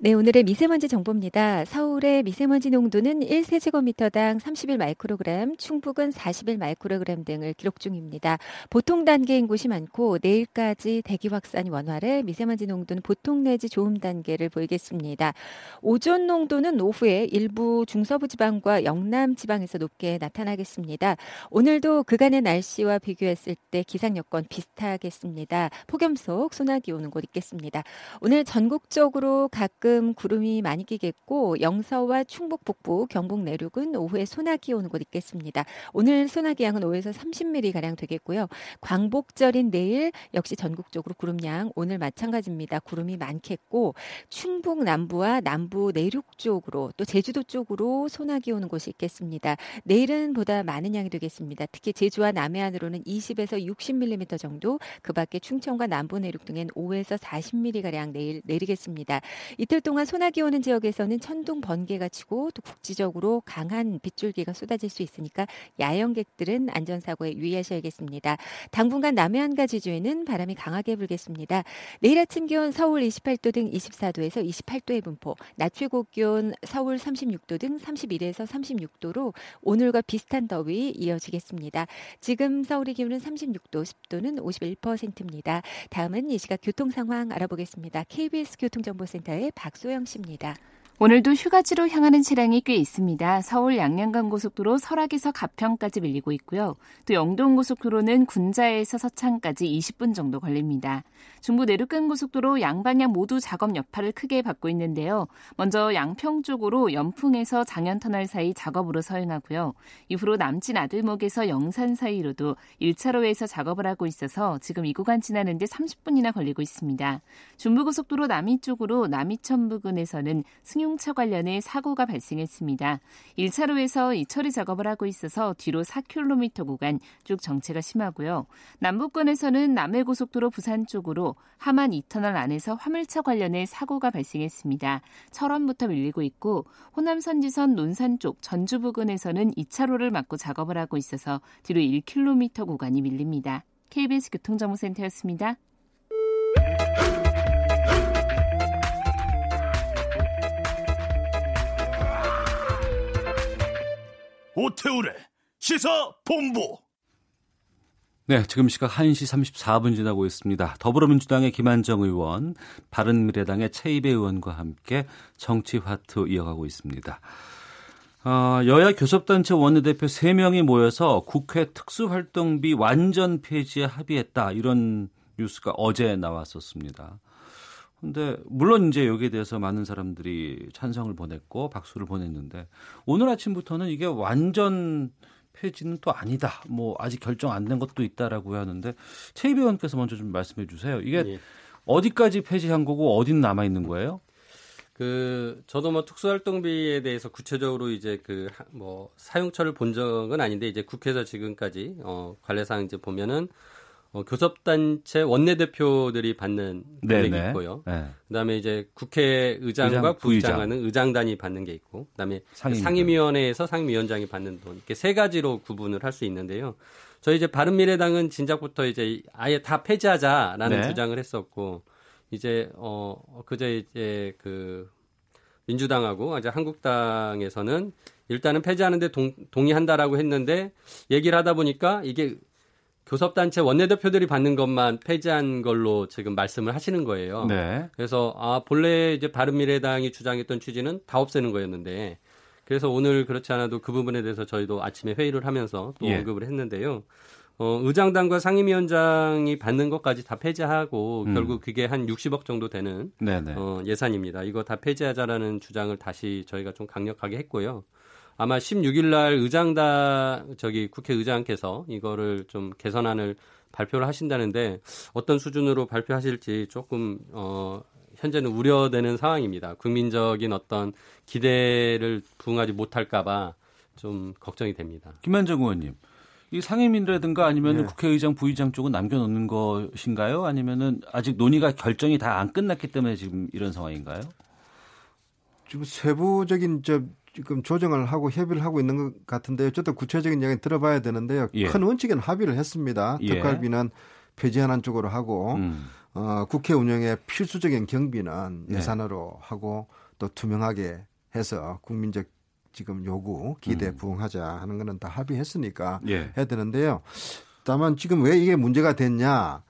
네, 오늘의 미세먼지 정보입니다. 서울의 미세먼지 농도는 일 세제곱미터당 삼십일 마이크로그램, 충북은 사십일 마이크로그램 등을 기록 중입니다. 보통 단계인 곳이 많고 내일까지 대기 확산 원활해 미세먼지 농도는 보통 내지 좋음 단계를 보이겠습니다. 오존 농도는 오후에 일부 중서부 지방과 영남 지방에서 높게 나타나겠습니다. 오늘도 그간의 날씨와 비교했을 때 기상 여건 비슷하겠습니다. 폭염 속 소나기 오는 곳 있겠습니다. 오늘 전국적으로 가끔 구름이 많이 끼겠고 영서와 충북 북부, 경북 내륙은 오후에 소나기 오는 곳 있겠습니다. 오늘 소나기 양은 오에서 삼십 밀리미터가량 되겠고요. 광복절인 내일 역시 전국적으로 구름량 오늘 마찬가지입니다. 구름이 많겠고 충북 남부와 남부 내륙 쪽으로 또 제주도 쪽으로 소나기 오는 곳이 있겠습니다. 내일은 보다 많은 양이 되겠습니다. 특히 제주와 남해안으로는 이십에서 육십 밀리미터 정도, 그 밖에 충청과 남부 내륙 등엔 오에서 사십 밀리미터가량 내일 내리겠습니다. 이틀 동안 소나기 오는 지역에서는 천둥, 번개가 치고 또 국지적으로 강한 빗줄기가 쏟아질 수 있으니까 야영객들은 안전사고에 유의하셔야겠습니다. 당분간 남해안과 제주에는 바람이 강하게 불겠습니다. 내일 아침 기온 서울 이십팔 도 등 이십사 도에서 이십팔 도의 분포, 낮 최고 기온 서울 삼십육 도 등 삼십일에서 삼십육 도로 오늘과 비슷한 더위 이어지겠습니다. 지금 서울의 기온은 삼십육 도, 습도는 오십일 퍼센트입니다. 다음은 이 시각 교통 상황 알아보겠습니다. 케이비에스 교통정보센터의 박소영 씨입니다. 오늘도 휴가지로 향하는 차량이 꽤 있습니다. 서울 양양간 고속도로 설악에서 가평까지 밀리고 있고요. 또 영동 고속도로는 군자에서 서창까지 이십 분 정도 걸립니다. 중부 내륙간 고속도로 양방향 모두 작업 여파를 크게 받고 있는데요. 먼저 양평 쪽으로 연풍에서 장현터널 사이 작업으로 서행하고요. 이후로 남진 아들목에서 영산 사이로도 일 차로에서 작업을 하고 있어서 지금 이 구간 지나는데 삼십 분이나 걸리고 있습니다. 중부 고속도로 남이 쪽으로 남이천 부근에서는 승용 승용차 관련해 사고가 발생했습니다. 일 차로에서 이 처리 작업을 하고 있어서 뒤로 사 킬로미터 구간 쭉 정체가 심하고요. 남부권에서는 남해고속도로 부산 쪽으로 하만 이터널 안에서 화물차 관련해 사고가 발생했습니다. 철원부터 밀리고 있고 호남선지선 논산 쪽 전주 부근에서는 이 차로를 막고 작업을 하고 있어서 뒤로 일 킬로미터 구간이 밀립니다. 케이비에스 교통정보센터였습니다. 오태우래 시사본부. 네, 지금 시각 한 시 삼십사 분 지나고 있습니다. 더불어민주당의 김한정 의원, 바른미래당의 최이배 의원과 함께 정치화투 이어가고 있습니다. 어, 여야 교섭단체 원내대표 세 명이 모여서 국회 특수활동비 완전 폐지에 합의했다, 이런 뉴스가 어제 나왔었습니다. 근데 물론 이제 여기에 대해서 많은 사람들이 찬성을 보냈고 박수를 보냈는데 오늘 아침부터는 이게 완전 폐지는 또 아니다, 뭐 아직 결정 안 된 것도 있다라고 하는데 최이배 의원께서 먼저 좀 말씀해 주세요. 이게 예. 어디까지 폐지한 거고 어디는 남아 있는 거예요? 그 저도 뭐 특수활동비에 대해서 구체적으로 이제 그 뭐 사용처를 본 적은 아닌데 이제 국회에서 지금까지 어 관례상 이제 보면은. 어, 교섭단체 원내대표들이 받는 금액이 있고요. 네. 그다음에 이제 국회의장과 의장, 부의장하는 의장단이 받는 게 있고, 그다음에 상임, 상임위원회에서 상임위원장이 받는 돈, 이렇게 세 가지로 구분을 할 수 있는데요. 저희 이제 바른미래당은 진작부터 이제 아예 다 폐지하자라는 네. 주장을 했었고, 이제 어 그제 이제 그 민주당하고 이제 한국당에서는 일단은 폐지하는데 동, 동의한다라고 했는데 얘기를 하다 보니까 이게 교섭단체 원내대표들이 받는 것만 폐지한 걸로 지금 말씀을 하시는 거예요. 네. 그래서 아 본래 이제 바른미래당이 주장했던 취지는 다 없애는 거였는데 그래서 오늘 그렇지 않아도 그 부분에 대해서 저희도 아침에 회의를 하면서 또 예. 언급을 했는데요. 어, 의장단과 상임위원장이 받는 것까지 다 폐지하고 음. 결국 그게 한 육십억 정도 되는 어, 예산입니다. 이거 다 폐지하자라는 주장을 다시 저희가 좀 강력하게 했고요. 아마 십육 일 날 의장단 저기 국회의장께서 이거를 좀 개선안을 발표를 하신다는데 어떤 수준으로 발표하실지 조금 어, 현재는 우려되는 상황입니다. 국민적인 어떤 기대를 부응하지 못할까 봐 좀 걱정이 됩니다. 김한정 의원님. 이 상임위라든가 아니면 네. 국회의장, 부의장 쪽은 남겨놓는 것인가요? 아니면은 아직 논의가 결정이 다 안 끝났기 때문에 지금 이런 상황인가요? 지금 세부적인 저 지금 조정을 하고 협의를 하고 있는 것 같은데요. 저도 구체적인 이야기 들어봐야 되는데요. 예. 큰 원칙은 합의를 했습니다. 예. 특갈비는 폐지하는 쪽으로 하고 음. 어, 국회 운영의 필수적인 경비는 네. 예산으로 하고 또 투명하게 해서 국민적 지금 요구, 기대 부응하자 하는 거는 다 합의했으니까 예. 해야 되는데요. 다만 지금 왜 이게 문제가 됐냐.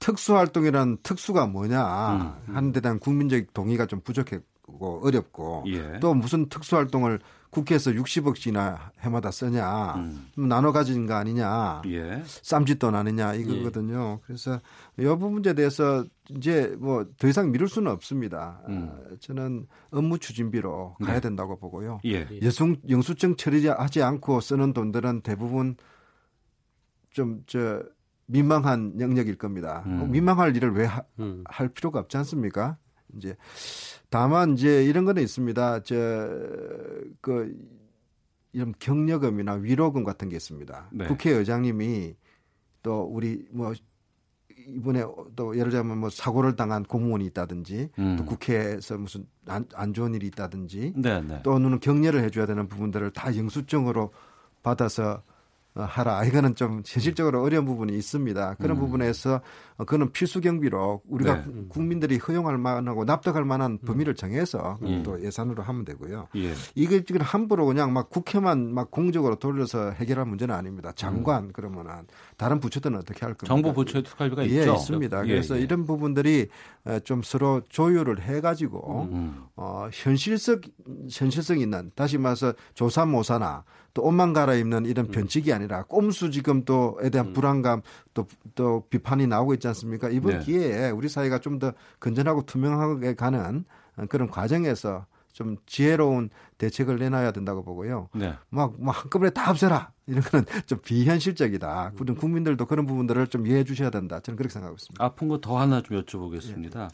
특수활동이란 특수가 뭐냐 음. 하는 데 대한 국민적 동의가 좀 부족했고 어렵고 예. 또 무슨 특수활동을 국회에서 육십억씩이나 해마다 쓰냐. 음. 나눠 가진 거 아니냐. 예. 쌈짓돈 아니냐 이거거든요. 예. 그래서 이 부분에 대해서 이제 뭐 더 이상 미룰 수는 없습니다. 음. 저는 업무 추진비로 가야 된다고 네. 보고요. 예. 여성, 영수증 처리하지 않고 쓰는 돈들은 대부분 좀 저 민망한 영역일 겁니다. 음. 민망할 일을 왜 하, 음. 할 필요가 없지 않습니까? 이제 다만 이제 이런 거는 있습니다. 저 그 이런 격려금이나 위로금 같은 게 있습니다. 네. 국회의장님이 또 우리 뭐 이번에 또 예를 들면 뭐 사고를 당한 공무원이 있다든지 음. 또 국회에서 무슨 안, 안 좋은 일이 있다든지 네, 네. 또는 격려를 해줘야 되는 부분들을 다 영수증으로 받아서 하라. 이거는 좀 현실적으로 어려운 부분이 있습니다. 그런 음. 부분에서 그거는 필수 경비로 우리가 네. 국민들이 허용할 만하고 납득할 만한 범위를 정해서 음. 또 예산으로 하면 되고요. 예. 이게 지금 함부로 그냥 막 국회만 막 공적으로 돌려서 해결할 문제는 아닙니다. 장관 음. 그러면은 다른 부처들은 어떻게 할 겁니까? 정부 부처의 특활비가 예, 있죠. 있습니다. 그래서 예, 예. 이런 부분들이 좀 서로 조율을 해가지고 음. 어, 현실성 현실성 있는 다시 말해서 조사모사나 또 옷만 갈아입는 이런 변칙이 아니라 꼼수 지금 또에 대한 음. 불안감 또, 또 비판이 나오고 있지 않습니까? 이번 네. 기회에 우리 사회가 좀 더 건전하고 투명하게 가는 그런 과정에서 좀 지혜로운 대책을 내놔야 된다고 보고요. 네. 막, 막 한꺼번에 다 없애라. 이런 거는 좀 비현실적이다. 음. 국민들도 그런 부분들을 좀 이해해 주셔야 된다. 저는 그렇게 생각하고 있습니다. 아픈 거 더 하나 좀 여쭤보겠습니다. 네.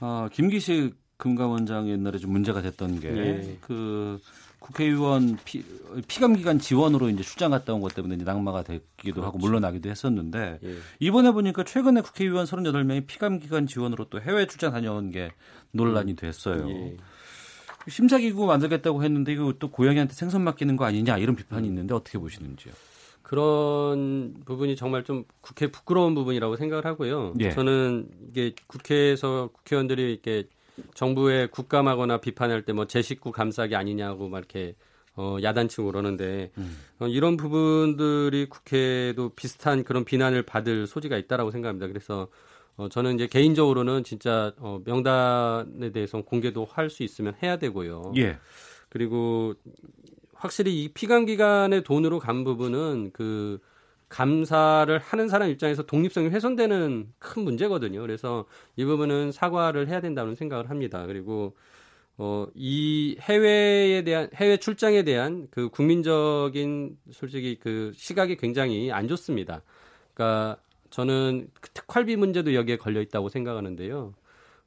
어, 김기식 금감원장 옛날에 좀 문제가 됐던 게 네. 그. 국회의원 피, 피감기관 지원으로 이제 출장 갔다 온 것 때문에 이제 낙마가 됐기도 그렇죠. 하고 물러나기도 했었는데 예. 이번에 보니까 최근에 국회의원 서른여덟 명이 피감기관 지원으로 또 해외 출장 다녀온 게 논란이 됐어요. 예. 심사기구 만들겠다고 했는데 이거 또 고양이한테 생선 맡기는 거 아니냐 이런 비판이 있는데 어떻게 보시는지요? 그런 부분이 정말 좀 국회 부끄러운 부분이라고 생각을 하고요. 예. 저는 이게 국회에서 국회의원들이 이렇게 정부에 국감하거나 비판할 때 뭐 제 식구 감싸기 아니냐고 막 이렇게 어 야단치고 그러는데 음. 어 이런 부분들이 국회도 비슷한 그런 비난을 받을 소지가 있다라고 생각합니다. 그래서 어 저는 이제 개인적으로는 진짜 어 명단에 대해서 공개도 할 수 있으면 해야 되고요. 예. 그리고 확실히 이 피감기관의 돈으로 간 부분은 그 감사를 하는 사람 입장에서 독립성이 훼손되는 큰 문제거든요. 그래서 이 부분은 사과를 해야 된다는 생각을 합니다. 그리고 어, 이 해외에 대한 해외 출장에 대한 그 국민적인 솔직히 그 시각이 굉장히 안 좋습니다. 그러니까 저는 특활비 문제도 여기에 걸려 있다고 생각하는데요.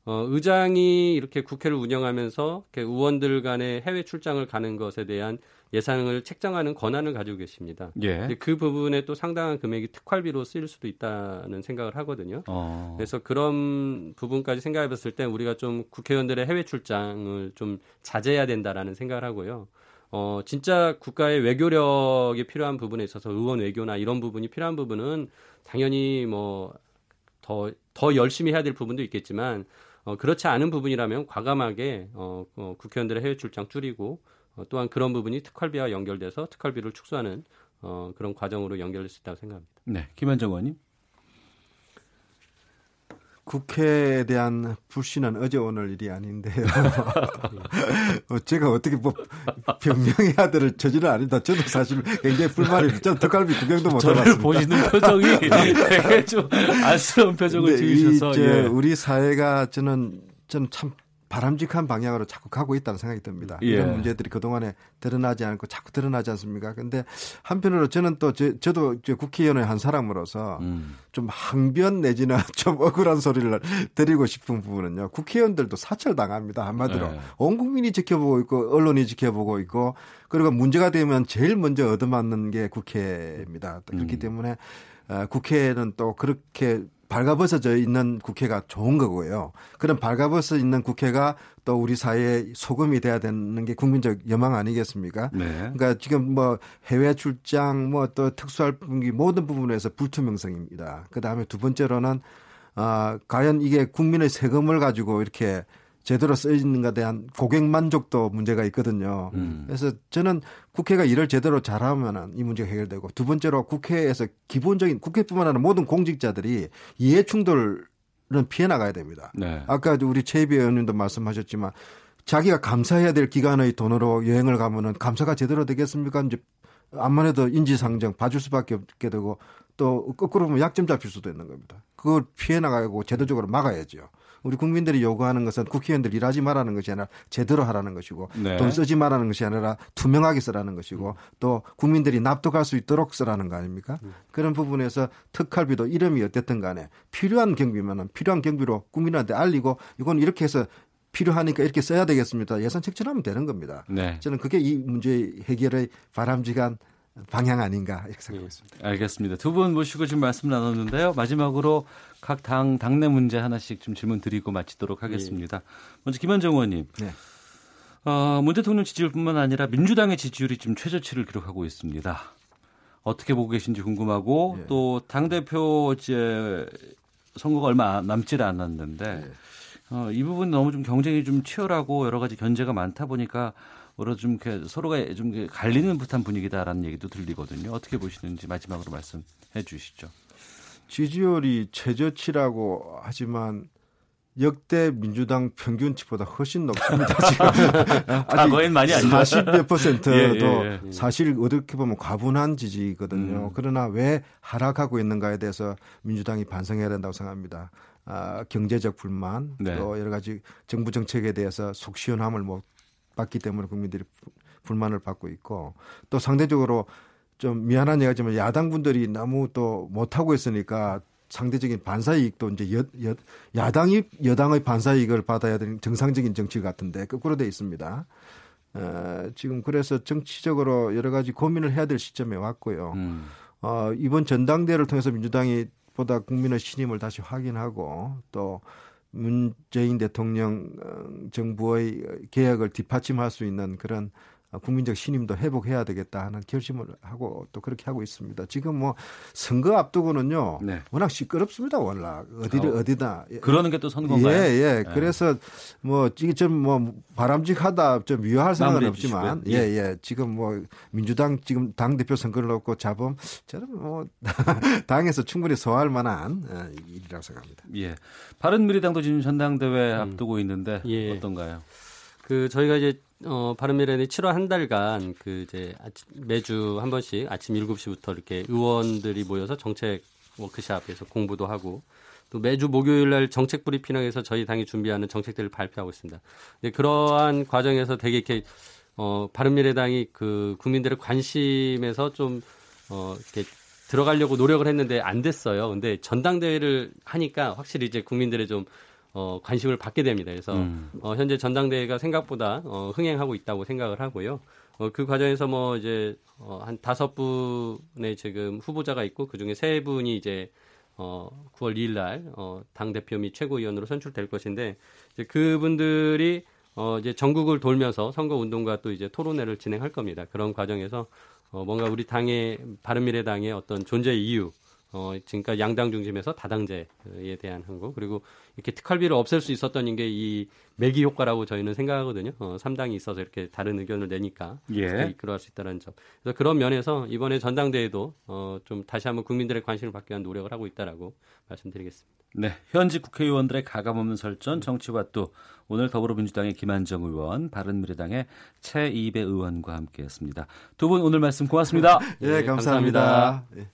어, 의장이 이렇게 국회를 운영하면서 이렇게 의원들 간의 해외 출장을 가는 것에 대한 예산을 책정하는 권한을 가지고 계십니다. 예. 그 부분에 또 상당한 금액이 특활비로 쓰일 수도 있다는 생각을 하거든요. 어. 그래서 그런 부분까지 생각해봤을 때 우리가 좀 국회의원들의 해외 출장을 좀 자제해야 된다라는 생각을 하고요. 어, 진짜 국가의 외교력이 필요한 부분에 있어서 의원 외교나 이런 부분이 필요한 부분은 당연히 뭐 더, 더 열심히 해야 될 부분도 있겠지만 어, 그렇지 않은 부분이라면 과감하게 어, 어, 국회의원들의 해외 출장 줄이고 어, 또한 그런 부분이 특활비와 연결돼서 특활비를 축소하는 어, 그런 과정으로 연결될 수 있다고 생각합니다. 네, 김한정 의원님. 국회에 대한 불신은 어제 오늘 일이 아닌데요. 제가 어떻게 뭐 변명해야 될 처지는 아닙니다. 저도 사실 굉장히 불만입니다. 저는 특활비 구경도 못해봤습니다. 저를 보시는 표정이 되게 좀 안쓰러운 표정을 지으셔서. 예. 우리 사회가 저는, 저는 참 바람직한 방향으로 자꾸 가고 있다는 생각이 듭니다. 예. 이런 문제들이 그동안에 드러나지 않고 자꾸 드러나지 않습니까? 그런데 한편으로 저는 또 제, 저도 국회의원의 한 사람으로서 음. 좀 항변 내지는 좀 억울한 소리를 드리고 싶은 부분은요. 국회의원들도 사찰당합니다. 한마디로. 예. 온 국민이 지켜보고 있고 언론이 지켜보고 있고 그리고 문제가 되면 제일 먼저 얻어맞는 게 국회입니다. 그렇기 음. 때문에 국회는 또 그렇게 발가벗어져 있는 국회가 좋은 거고요. 그런 발가벗어 있는 국회가 또 우리 사회의 소금이 돼야 되는 게 국민적 여망 아니겠습니까? 네. 그러니까 지금 뭐 해외 출장 뭐 또 특수활 분기 모든 부분에서 불투명성입니다. 그다음에 두 번째로는 아, 과연 이게 국민의 세금을 가지고 이렇게 제대로 쓰이는가에 대한 고객 만족도 문제가 있거든요. 음. 그래서 저는 국회가 일을 제대로 잘하면 이 문제가 해결되고 두 번째로 국회에서 기본적인 국회뿐만 아니라 모든 공직자들이 이해 충돌은 피해 나가야 됩니다. 네. 아까 우리 최이배 의원님도 말씀하셨지만 자기가 감사해야 될 기간의 돈으로 여행을 가면은 감사가 제대로 되겠습니까? 이제 암만 해도 인지상정 봐줄 수밖에 없게 되고 또 거꾸로 보면 약점 잡힐 수도 있는 겁니다. 그걸 피해 나가고 제도적으로 막아야죠. 우리 국민들이 요구하는 것은 국회의원들 일하지 말라는 것이 아니라 제대로 하라는 것이고 네. 돈 쓰지 말라는 것이 아니라 투명하게 쓰라는 것이고 또 국민들이 납득할 수 있도록 쓰라는 거 아닙니까? 음. 그런 부분에서 특활비도 이름이 어쨌든 간에 필요한 경비면 필요한 경비로 국민한테 알리고 이건 이렇게 해서 필요하니까 이렇게 써야 되겠습니다. 예산 책정하면 되는 겁니다. 네. 저는 그게 이 문제 해결의 바람직한 방향 아닌가 이렇게 생각했습니다. 네, 알겠습니다. 두 분 모시고 지금 말씀 나눴는데요. 마지막으로 각 당 당내 문제 하나씩 좀 질문 드리고 마치도록 하겠습니다. 네. 먼저 김한정 의원님, 네. 어, 문 대통령 지지율뿐만 아니라 민주당의 지지율이 지금 최저치를 기록하고 있습니다. 어떻게 보고 계신지 궁금하고 네. 또 당 대표 이제 선거가 얼마 남질 않았는데 네. 어, 이 부분 너무 좀 경쟁이 좀 치열하고 여러 가지 견제가 많다 보니까. 오히려 좀 이렇게 서로가 좀 갈리는 듯한 분위기다라는 얘기도 들리거든요. 어떻게 보시는지 마지막으로 말씀해 주시죠. 지지율이 최저치라고 하지만 역대 민주당 평균치보다 훨씬 높습니다. 지금 과거엔 많이 아니죠. 사십몇 퍼센트도 예, 예. 사실 어떻게 보면 과분한 지지거든요. 음. 그러나 왜 하락하고 있는가에 대해서 민주당이 반성해야 된다고 생각합니다. 아, 경제적 불만 네. 또 여러 가지 정부 정책에 대해서 속 시원함을 못 받기 때문에 국민들이 불만을 받고 있고 또 상대적으로 좀 미안한 얘기지만 야당분들이 너무 또 못하고 있으니까 상대적인 반사이익도 이제 여, 여, 야당이 여당의 반사이익을 받아야 되는 정상적인 정치 같은데 거꾸로 돼 있습니다. 어, 지금 그래서 정치적으로 여러 가지 고민을 해야 될 시점에 왔고요. 음. 어, 이번 전당대회를 통해서 민주당이 보다 국민의 신임을 다시 확인하고 또 문재인 대통령 정부의 개혁을 뒷받침할 수 있는 그런 국민적 신임도 회복해야 되겠다 하는 결심을 하고 또 그렇게 하고 있습니다. 지금 뭐 선거 앞두고는요. 네. 워낙 시끄럽습니다. 워낙. 어디를 어, 어디다. 그러는 게 또 선거인가요? 예, 예. 네. 그래서 뭐 이게 좀 뭐 바람직하다 좀 위화할 생각은 없지만 예, 예. 지금 뭐 민주당 지금 당대표 선거를 놓고 잡음 저는 뭐 당에서 충분히 소화할 만한 일이라고 생각합니다. 예. 바른미래당도 지금 전당대회 음. 앞두고 있는데 예. 어떤가요? 그 저희가 이제 어, 바른미래당이 칠월 한 달간 그 이제 아침, 매주 한 번씩 아침 일곱 시부터 이렇게 의원들이 모여서 정책 워크숍에서 공부도 하고 또 매주 목요일 날 정책 브리핑에서 저희 당이 준비하는 정책들을 발표하고 있습니다. 근데 그러한 과정에서 되게 이렇게 어, 바른미래당이 그 국민들의 관심에서 좀 어, 이렇게 들어가려고 노력을 했는데 안 됐어요. 근데 전당대회를 하니까 확실히 이제 국민들의 좀 어, 관심을 받게 됩니다. 그래서 음. 어, 현재 전당대회가 생각보다 어, 흥행하고 있다고 생각을 하고요. 어, 그 과정에서 뭐 이제 어, 한 다섯 분의 지금 후보자가 있고 그 중에 세 분이 이제 어, 구월 이일 날 어, 당 대표 및 최고위원으로 선출될 것인데 이제 그분들이 어, 이제 전국을 돌면서 선거 운동과 또 이제 토론회를 진행할 겁니다. 그런 과정에서 어, 뭔가 우리 당의 바른미래당의 어떤 존재 이유 어, 지금까지 양당 중심에서 다당제에 대한 한거 그리고 이렇게 특활비를 없앨 수 있었던 게 이 매기 효과라고 저희는 생각하거든요. 어, 삼 당이 있어서 이렇게 다른 의견을 내니까 예. 이끌어갈 수 있다는 점. 그래서 그런 면에서 이번에 전당대회도 어, 좀 다시 한번 국민들의 관심을 받기 위한 노력을 하고 있다라고 말씀드리겠습니다. 네, 현직 국회의원들의 가감없는 설전 정치와 또 오늘 더불어민주당의 김한정 의원, 바른미래당의 최이배 의원과 함께했습니다. 두 분 오늘 말씀 고맙습니다. 예, 네, 감사합니다. 감사합니다. 예.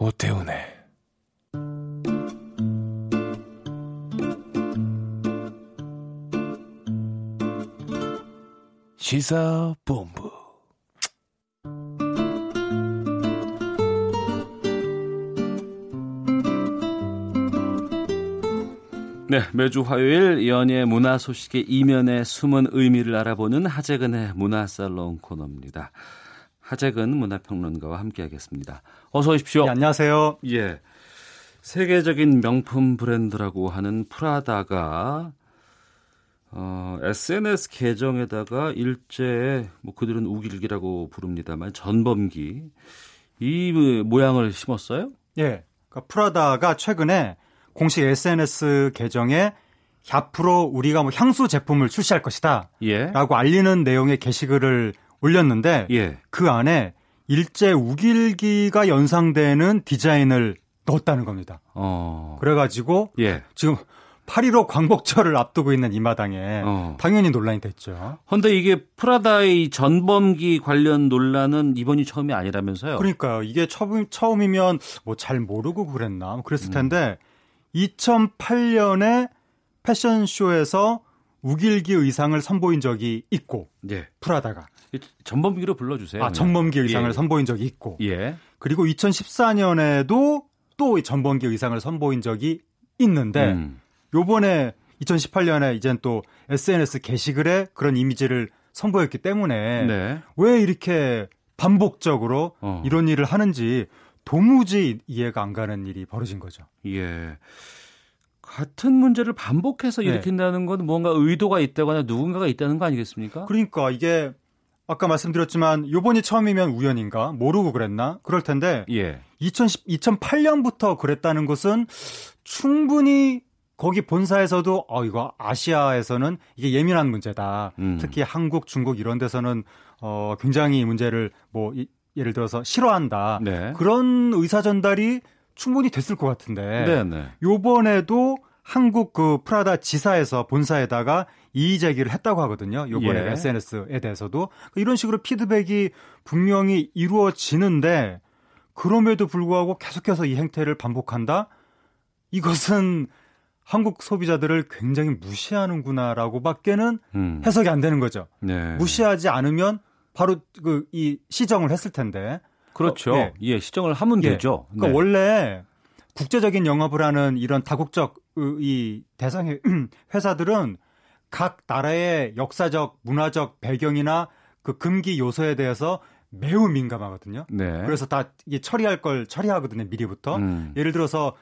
오태훈의 시사본부. 네, 매주 화요일 연예 문화 소식의 이면에 숨은 의미를 알아보는 하재근의 문화살롱 코너입니다. 하재근 문화평론가와 함께하겠습니다. 어서 오십시오. 네, 안녕하세요. 예, 세계적인 명품 브랜드라고 하는 프라다가 어, 에스엔에스 계정에다가 일제에 뭐 그들은 우길기라고 부릅니다만 전범기 이 모양을 심었어요? 예, 그러니까 프라다가 최근에 공식 에스엔에스 계정에 앞으로 우리가 뭐 향수 제품을 출시할 것이다 예. 라고 알리는 내용의 게시글을 올렸는데 예. 그 안에 일제 우길기가 연상되는 디자인을 넣었다는 겁니다. 어. 그래가지고 예. 지금 팔일오 광복절을 앞두고 있는 이 마당에 어. 당연히 논란이 됐죠. 그런데 이게 프라다의 전범기 관련 논란은 이번이 처음이 아니라면서요? 그러니까요. 이게 처음, 처음이면 뭐 잘 모르고 그랬나 그랬을 텐데 음. 이천팔 년에 패션쇼에서 우길기 의상을 선보인 적이 있고 예. 프라다가. 전범기로 불러주세요. 아, 전범기 의상을 예. 선보인 적이 있고 예. 그리고 이천십사 년에도 또 전범기 의상을 선보인 적이 있는데 음. 요번에 이천십팔 년에 이젠 또 에스엔에스 게시글에 그런 이미지를 선보였기 때문에 네. 왜 이렇게 반복적으로 어. 이런 일을 하는지 도무지 이해가 안 가는 일이 벌어진 거죠. 예. 같은 문제를 반복해서 일으킨다는 네. 건 뭔가 의도가 있다거나 누군가가 있다는 거 아니겠습니까? 그러니까 이게 아까 말씀드렸지만 요번이 처음이면 우연인가? 모르고 그랬나? 그럴 텐데 예. 이천팔 년부터 그랬다는 것은 충분히 거기 본사에서도 어, 이거 아시아에서는 이게 예민한 문제다. 음. 특히 한국, 중국 이런 데서는 어, 굉장히 이 문제를 뭐 이, 예를 들어서 싫어한다. 네. 그런 의사 전달이 충분히 됐을 것 같은데 요번에도 한국 그 프라다 지사에서 본사에다가 이의 제기를 했다고 하거든요. 요번에 예. 에스엔에스에 대해서도. 이런 식으로 피드백이 분명히 이루어지는데 그럼에도 불구하고 계속해서 이 행태를 반복한다? 이것은 한국 소비자들을 굉장히 무시하는구나라고밖에는 음. 해석이 안 되는 거죠. 네. 무시하지 않으면 바로 그 이 시정을 했을 텐데. 그렇죠. 어, 예. 예, 시정을 하면 예. 되죠. 그러니까 네. 원래 국제적인 영업을 하는 이런 다국적 이 대상의 회사들은 각 나라의 역사적, 문화적 배경이나 그 금기 요소에 대해서 매우 민감하거든요. 네. 그래서 다 이게 처리할 걸 처리하거든요. 미리부터. 음. 예를 들어서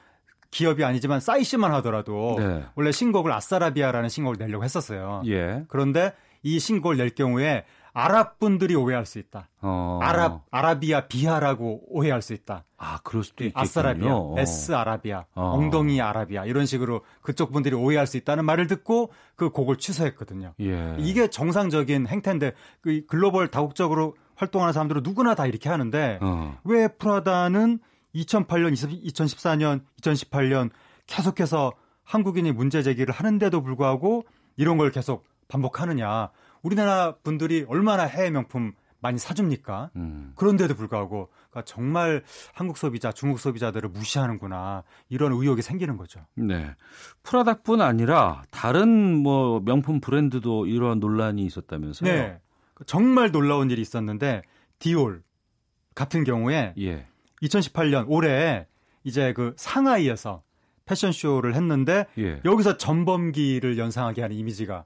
기업이 아니지만 싸이 씨만 하더라도 네. 원래 신곡을 아싸라비아라는 신곡을 내려고 했었어요. 예. 그런데 이 신곡을 낼 경우에 아랍 분들이 오해할 수 있다. 어. 아랍 아라비아 비하라고 오해할 수 있다. 아, 그럴 수도 있겠군요. 아싸라비아, 어. 에스 아라비아, 어. 엉덩이 아라비아 이런 식으로 그쪽 분들이 오해할 수 있다는 말을 듣고 그 곡을 취소했거든요. 예. 이게 정상적인 행태인데 그 글로벌 다국적으로 활동하는 사람들은 누구나 다 이렇게 하는데 어. 왜 프라다는 이천팔 년, 이천십사 년, 이천십팔 년 계속해서 한국인이 문제 제기를 하는데도 불구하고 이런 걸 계속 반복하느냐. 우리나라 분들이 얼마나 해외 명품 많이 사줍니까? 음. 그런데도 불구하고 그러니까 정말 한국 소비자, 중국 소비자들을 무시하는구나. 이런 의혹이 생기는 거죠. 네, 프라다뿐 아니라 다른 뭐 명품 브랜드도 이런 논란이 있었다면서요? 네, 정말 놀라운 일이 있었는데 디올 같은 경우에 예. 이천십팔 년 올해 이제 그 상하이에서 패션쇼를 했는데 예. 여기서 전범기를 연상하게 하는 이미지가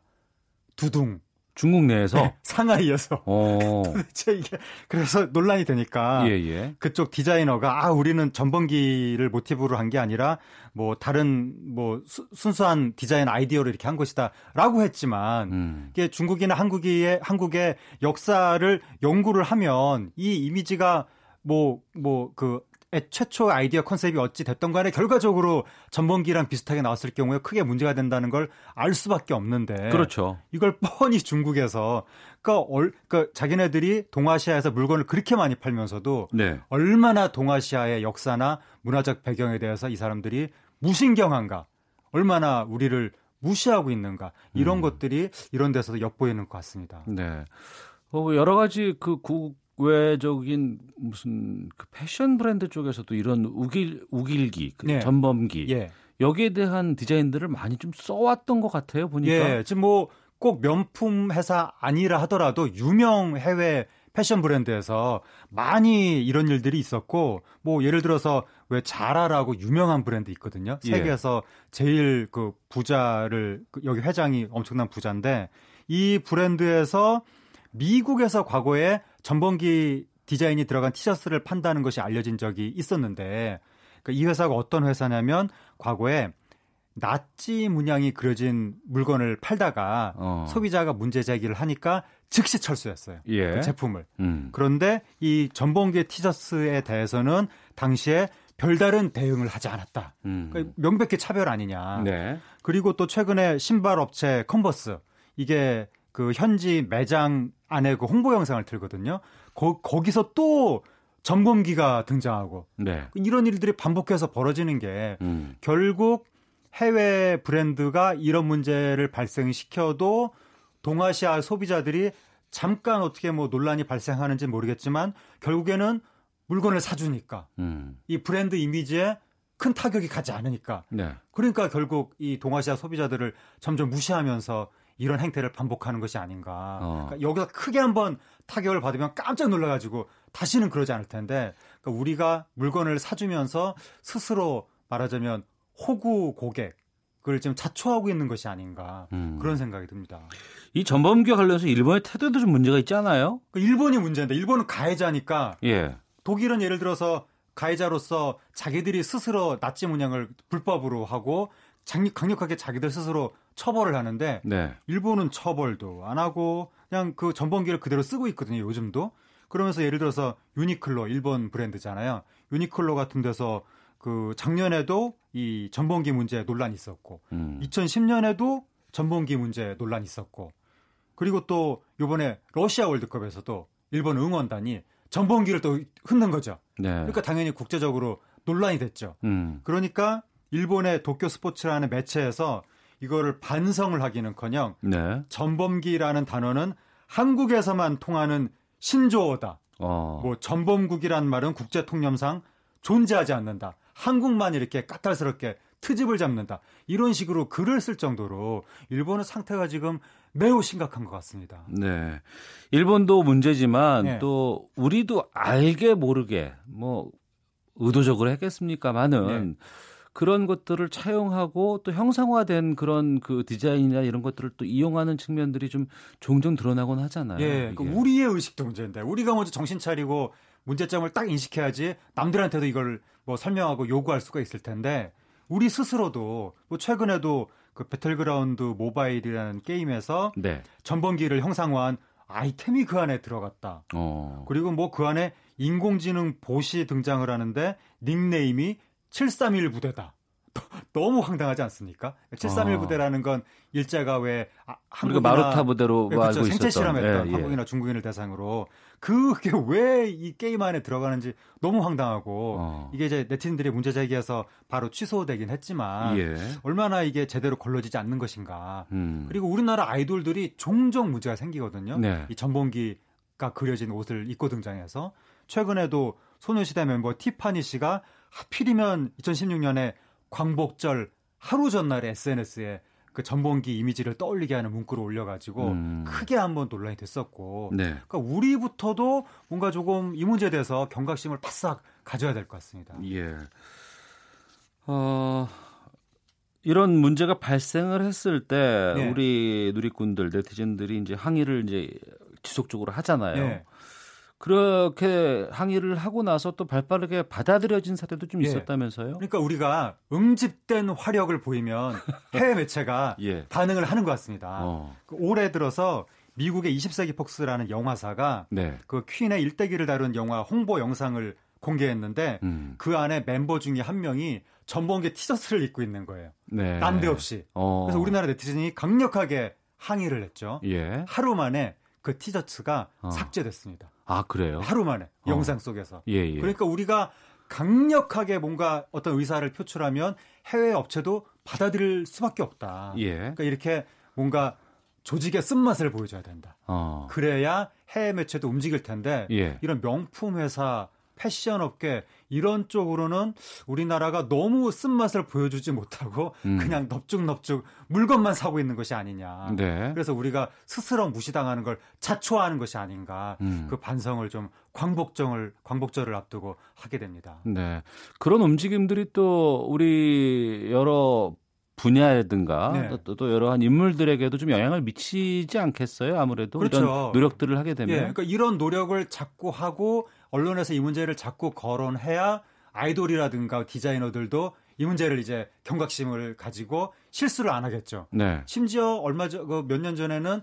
두둥 중국 내에서? 네, 상하이에서. 어. 도대체 이게 그래서 논란이 되니까 예, 예. 그쪽 디자이너가 아 우리는 전번기를 모티브로 한 게 아니라 뭐 다른 뭐 수, 순수한 디자인 아이디어로 이렇게 한 것이다라고 했지만 음. 이게 중국이나 한국의 한국의 역사를 연구를 하면 이 이미지가 뭐 뭐 그 최초 아이디어 컨셉이 어찌 됐던 간에 결과적으로 전범기랑 비슷하게 나왔을 경우에 크게 문제가 된다는 걸 알 수밖에 없는데 그렇죠. 이걸 뻔히 중국에서 그러니까, 얼, 그러니까 자기네들이 동아시아에서 물건을 그렇게 많이 팔면서도 네. 얼마나 동아시아의 역사나 문화적 배경에 대해서 이 사람들이 무신경한가 얼마나 우리를 무시하고 있는가 이런 음. 것들이 이런 데서도 엿보이는 것 같습니다. 네, 어, 여러 가지 그 국 외적인 무슨 그 패션 브랜드 쪽에서도 이런 우길 우길기, 그 네. 전범기 예. 여기에 대한 디자인들을 많이 좀 써왔던 것 같아요 보니까. 예, 지금 뭐 꼭 명품 회사 아니라 하더라도 유명 해외 패션 브랜드에서 많이 이런 일들이 있었고, 뭐 예를 들어서 왜 자라라고 유명한 브랜드 있거든요. 세계에서 예. 제일 그 부자를 여기 회장이 엄청난 부자인데 이 브랜드에서 미국에서 과거에 전범기 디자인이 들어간 티셔츠를 판다는 것이 알려진 적이 있었는데 그러니까 이 회사가 어떤 회사냐면 과거에 나치 문양이 그려진 물건을 팔다가 어. 소비자가 문제 제기를 하니까 즉시 철수했어요. 예. 그 제품을. 음. 그런데 이 전범기 티셔츠에 대해서는 당시에 별다른 대응을 하지 않았다. 음. 그러니까 명백히 차별 아니냐. 네. 그리고 또 최근에 신발 업체 컨버스 이게 그 현지 매장 안에 그 홍보 영상을 틀거든요. 거, 거기서 또 점검기가 등장하고 네. 이런 일들이 반복해서 벌어지는 게 음. 결국 해외 브랜드가 이런 문제를 발생시켜도 동아시아 소비자들이 잠깐 어떻게 뭐 논란이 발생하는지 모르겠지만 결국에는 물건을 사주니까 음. 이 브랜드 이미지에 큰 타격이 가지 않으니까 네. 그러니까 결국 이 동아시아 소비자들을 점점 무시하면서 이런 행태를 반복하는 것이 아닌가. 어. 그러니까 여기서 크게 한번 타격을 받으면 깜짝 놀라가지고 다시는 그러지 않을 텐데 그러니까 우리가 물건을 사주면서 스스로 말하자면 호구 고객을 지금 자초하고 있는 것이 아닌가 음. 그런 생각이 듭니다. 이 전범기와 관련해서 일본의 태도도 좀 문제가 있지 않아요? 그러니까 일본이 문제인데 일본은 가해자니까 예. 독일은 예를 들어서 가해자로서 자기들이 스스로 나치 문양을 불법으로 하고 강력하게 자기들 스스로 처벌을 하는데 네. 일본은 처벌도 안 하고 그냥 그 전범기를 그대로 쓰고 있거든요. 요즘도. 그러면서 예를 들어서 유니클로 일본 브랜드잖아요. 유니클로 같은 데서 그 작년에도 이 전범기 문제 논란이 있었고 음. 이천십 년에도 전범기 문제 논란이 있었고 그리고 또 이번에 러시아 월드컵에서도 일본 응원단이 전범기를 또 흔든 거죠. 네. 그러니까 당연히 국제적으로 논란이 됐죠. 음. 그러니까 일본의 도쿄 스포츠라는 매체에서 이거를 반성을 하기는커녕 네. 전범기라는 단어는 한국에서만 통하는 신조어다. 어. 뭐 전범국이란 말은 국제 통념상 존재하지 않는다. 한국만 이렇게 까탈스럽게 트집을 잡는다. 이런 식으로 글을 쓸 정도로 일본의 상태가 지금 매우 심각한 것 같습니다. 네, 일본도 문제지만 네. 또 우리도 알게 모르게 뭐 의도적으로 했겠습니까마는 네. 그런 것들을 차용하고 또 형상화된 그런 그 디자인이나 이런 것들을 또 이용하는 측면들이 좀 종종 드러나곤 하잖아요. 예, 그러니까 우리의 의식도 문제인데 우리가 먼저 정신 차리고 문제점을 딱 인식해야지 남들한테도 이걸 뭐 설명하고 요구할 수가 있을 텐데 우리 스스로도 뭐 최근에도 그 배틀그라운드 모바일이라는 게임에서 네. 전범기를 형상화한 아이템이 그 안에 들어갔다. 어. 그리고 뭐 그 안에 인공지능 봇이 등장을 하는데 닉네임이 칠삼일 부대다. 너무 황당하지 않습니까? 칠삼일 어. 부대라는 건 일제가 왜 한국이나 마루타 부대로 네, 그렇죠. 알고 생체 있었던. 실험했던 예, 한국이나 예. 중국인을 대상으로 그게 왜 이 게임 안에 들어가는지 너무 황당하고 어. 이게 이제 네티즌들이 문제 제기해서 바로 취소되긴 했지만 예. 얼마나 이게 제대로 걸러지지 않는 것인가. 음. 그리고 우리나라 아이돌들이 종종 문제가 생기거든요. 네. 이 전범기가 그려진 옷을 입고 등장해서 최근에도 소녀시대 멤버 티파니 씨가 하필이면 이천십육 년에 광복절 하루 전날에 에스엔에스에 그 전범기 이미지를 떠올리게 하는 문구를 올려가지고 음. 크게 한번 논란이 됐었고 네. 그러니까 우리부터도 뭔가 조금 이 문제에 대해서 경각심을 바싹 가져야 될 것 같습니다. 예. 어, 이런 문제가 발생을 했을 때 네. 우리 누리꾼들, 네티즌들이 이제 항의를 이제 지속적으로 하잖아요. 네. 그렇게 항의를 하고 나서 또 발빠르게 받아들여진 사례도 좀 있었다면서요? 그러니까 우리가 응집된 화력을 보이면 해외 매체가 예. 반응을 하는 것 같습니다. 어. 올해 들어서 미국의 이십 세기 폭스라는 영화사가 네. 그 퀸의 일대기를 다룬 영화 홍보 영상을 공개했는데 음. 그 안에 멤버 중에 한 명이 전범계 티셔츠를 입고 있는 거예요. 네. 남대없이. 어. 그래서 우리나라 네티즌이 강력하게 항의를 했죠. 예. 하루 만에 그 티셔츠가 어. 삭제됐습니다. 아, 그래요? 하루 만에 어. 영상 속에서. 예, 예. 그러니까 우리가 강력하게 뭔가 어떤 의사를 표출하면 해외 업체도 받아들일 수밖에 없다. 예. 그러니까 이렇게 뭔가 조직의 쓴맛을 보여줘야 된다. 어. 그래야 해외 매체도 움직일 텐데 예. 이런 명품 회사, 패션 업계 이런 쪽으로는 우리나라가 너무 쓴맛을 보여주지 못하고 음. 그냥 넙죽넙죽 물건만 사고 있는 것이 아니냐. 네. 그래서 우리가 스스로 무시당하는 걸 자초하는 것이 아닌가. 음. 그 반성을 좀 광복절을, 광복절을 앞두고 하게 됩니다. 네. 그런 움직임들이 또 우리 여러 분야라든가 네. 또, 또 여러 한 인물들에게도 좀 영향을 미치지 않겠어요? 아무래도 그렇죠. 이런 노력들을 하게 되면. 예, 그러니까 이런 노력을 자꾸 하고 언론에서 이 문제를 자꾸 거론해야 아이돌이라든가 디자이너들도 이 문제를 이제 경각심을 가지고 실수를 안 하겠죠. 네. 심지어 얼마 전, 그 몇 년 전에는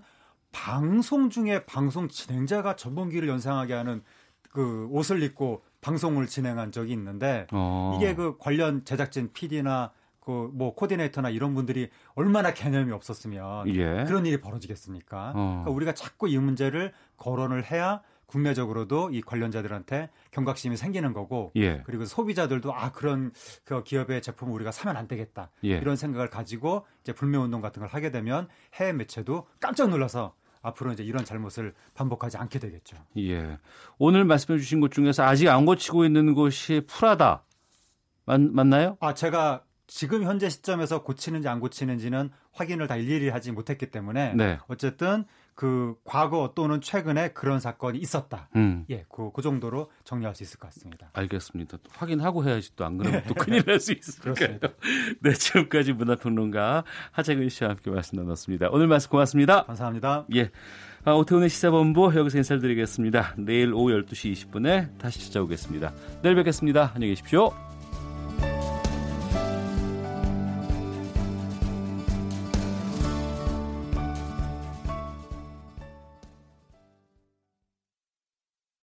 방송 중에 방송 진행자가 전범기를 연상하게 하는 그 옷을 입고 방송을 진행한 적이 있는데 어. 이게 그 관련 제작진 피디나 그 뭐 코디네이터나 이런 분들이 얼마나 개념이 없었으면 예. 그런 일이 벌어지겠습니까? 어. 그러니까 우리가 자꾸 이 문제를 거론을 해야 국내적으로도 이 관련자들한테 경각심이 생기는 거고 예. 그리고 소비자들도 아 그런 그 기업의 제품을 우리가 사면 안 되겠다 예. 이런 생각을 가지고 이제 불매운동 같은 걸 하게 되면 해외 매체도 깜짝 놀라서 앞으로 이제 이런 잘못을 반복하지 않게 되겠죠. 예. 오늘 말씀해 주신 것 중에서 아직 안 고치고 있는 곳이 프라다 맞, 맞나요? 아 제가 지금 현재 시점에서 고치는지 안 고치는지는 확인을 다 일일이 하지 못했기 때문에 네. 어쨌든 그 과거 또는 최근에 그런 사건이 있었다. 음. 예, 그, 그 정도로 정리할 수 있을 것 같습니다. 알겠습니다. 또 확인하고 해야지 또 안 그러면 또 큰일 날 수 있으니까요. 네, 지금까지 문화평론가 하재근 씨와 함께 말씀 나눴습니다. 오늘 말씀 고맙습니다. 감사합니다. 예, 아, 오태훈의 시사본부 여기서 인사를 드리겠습니다. 내일 오후 열두 시 이십 분에 다시 찾아오겠습니다. 내일 뵙겠습니다. 안녕히 계십시오.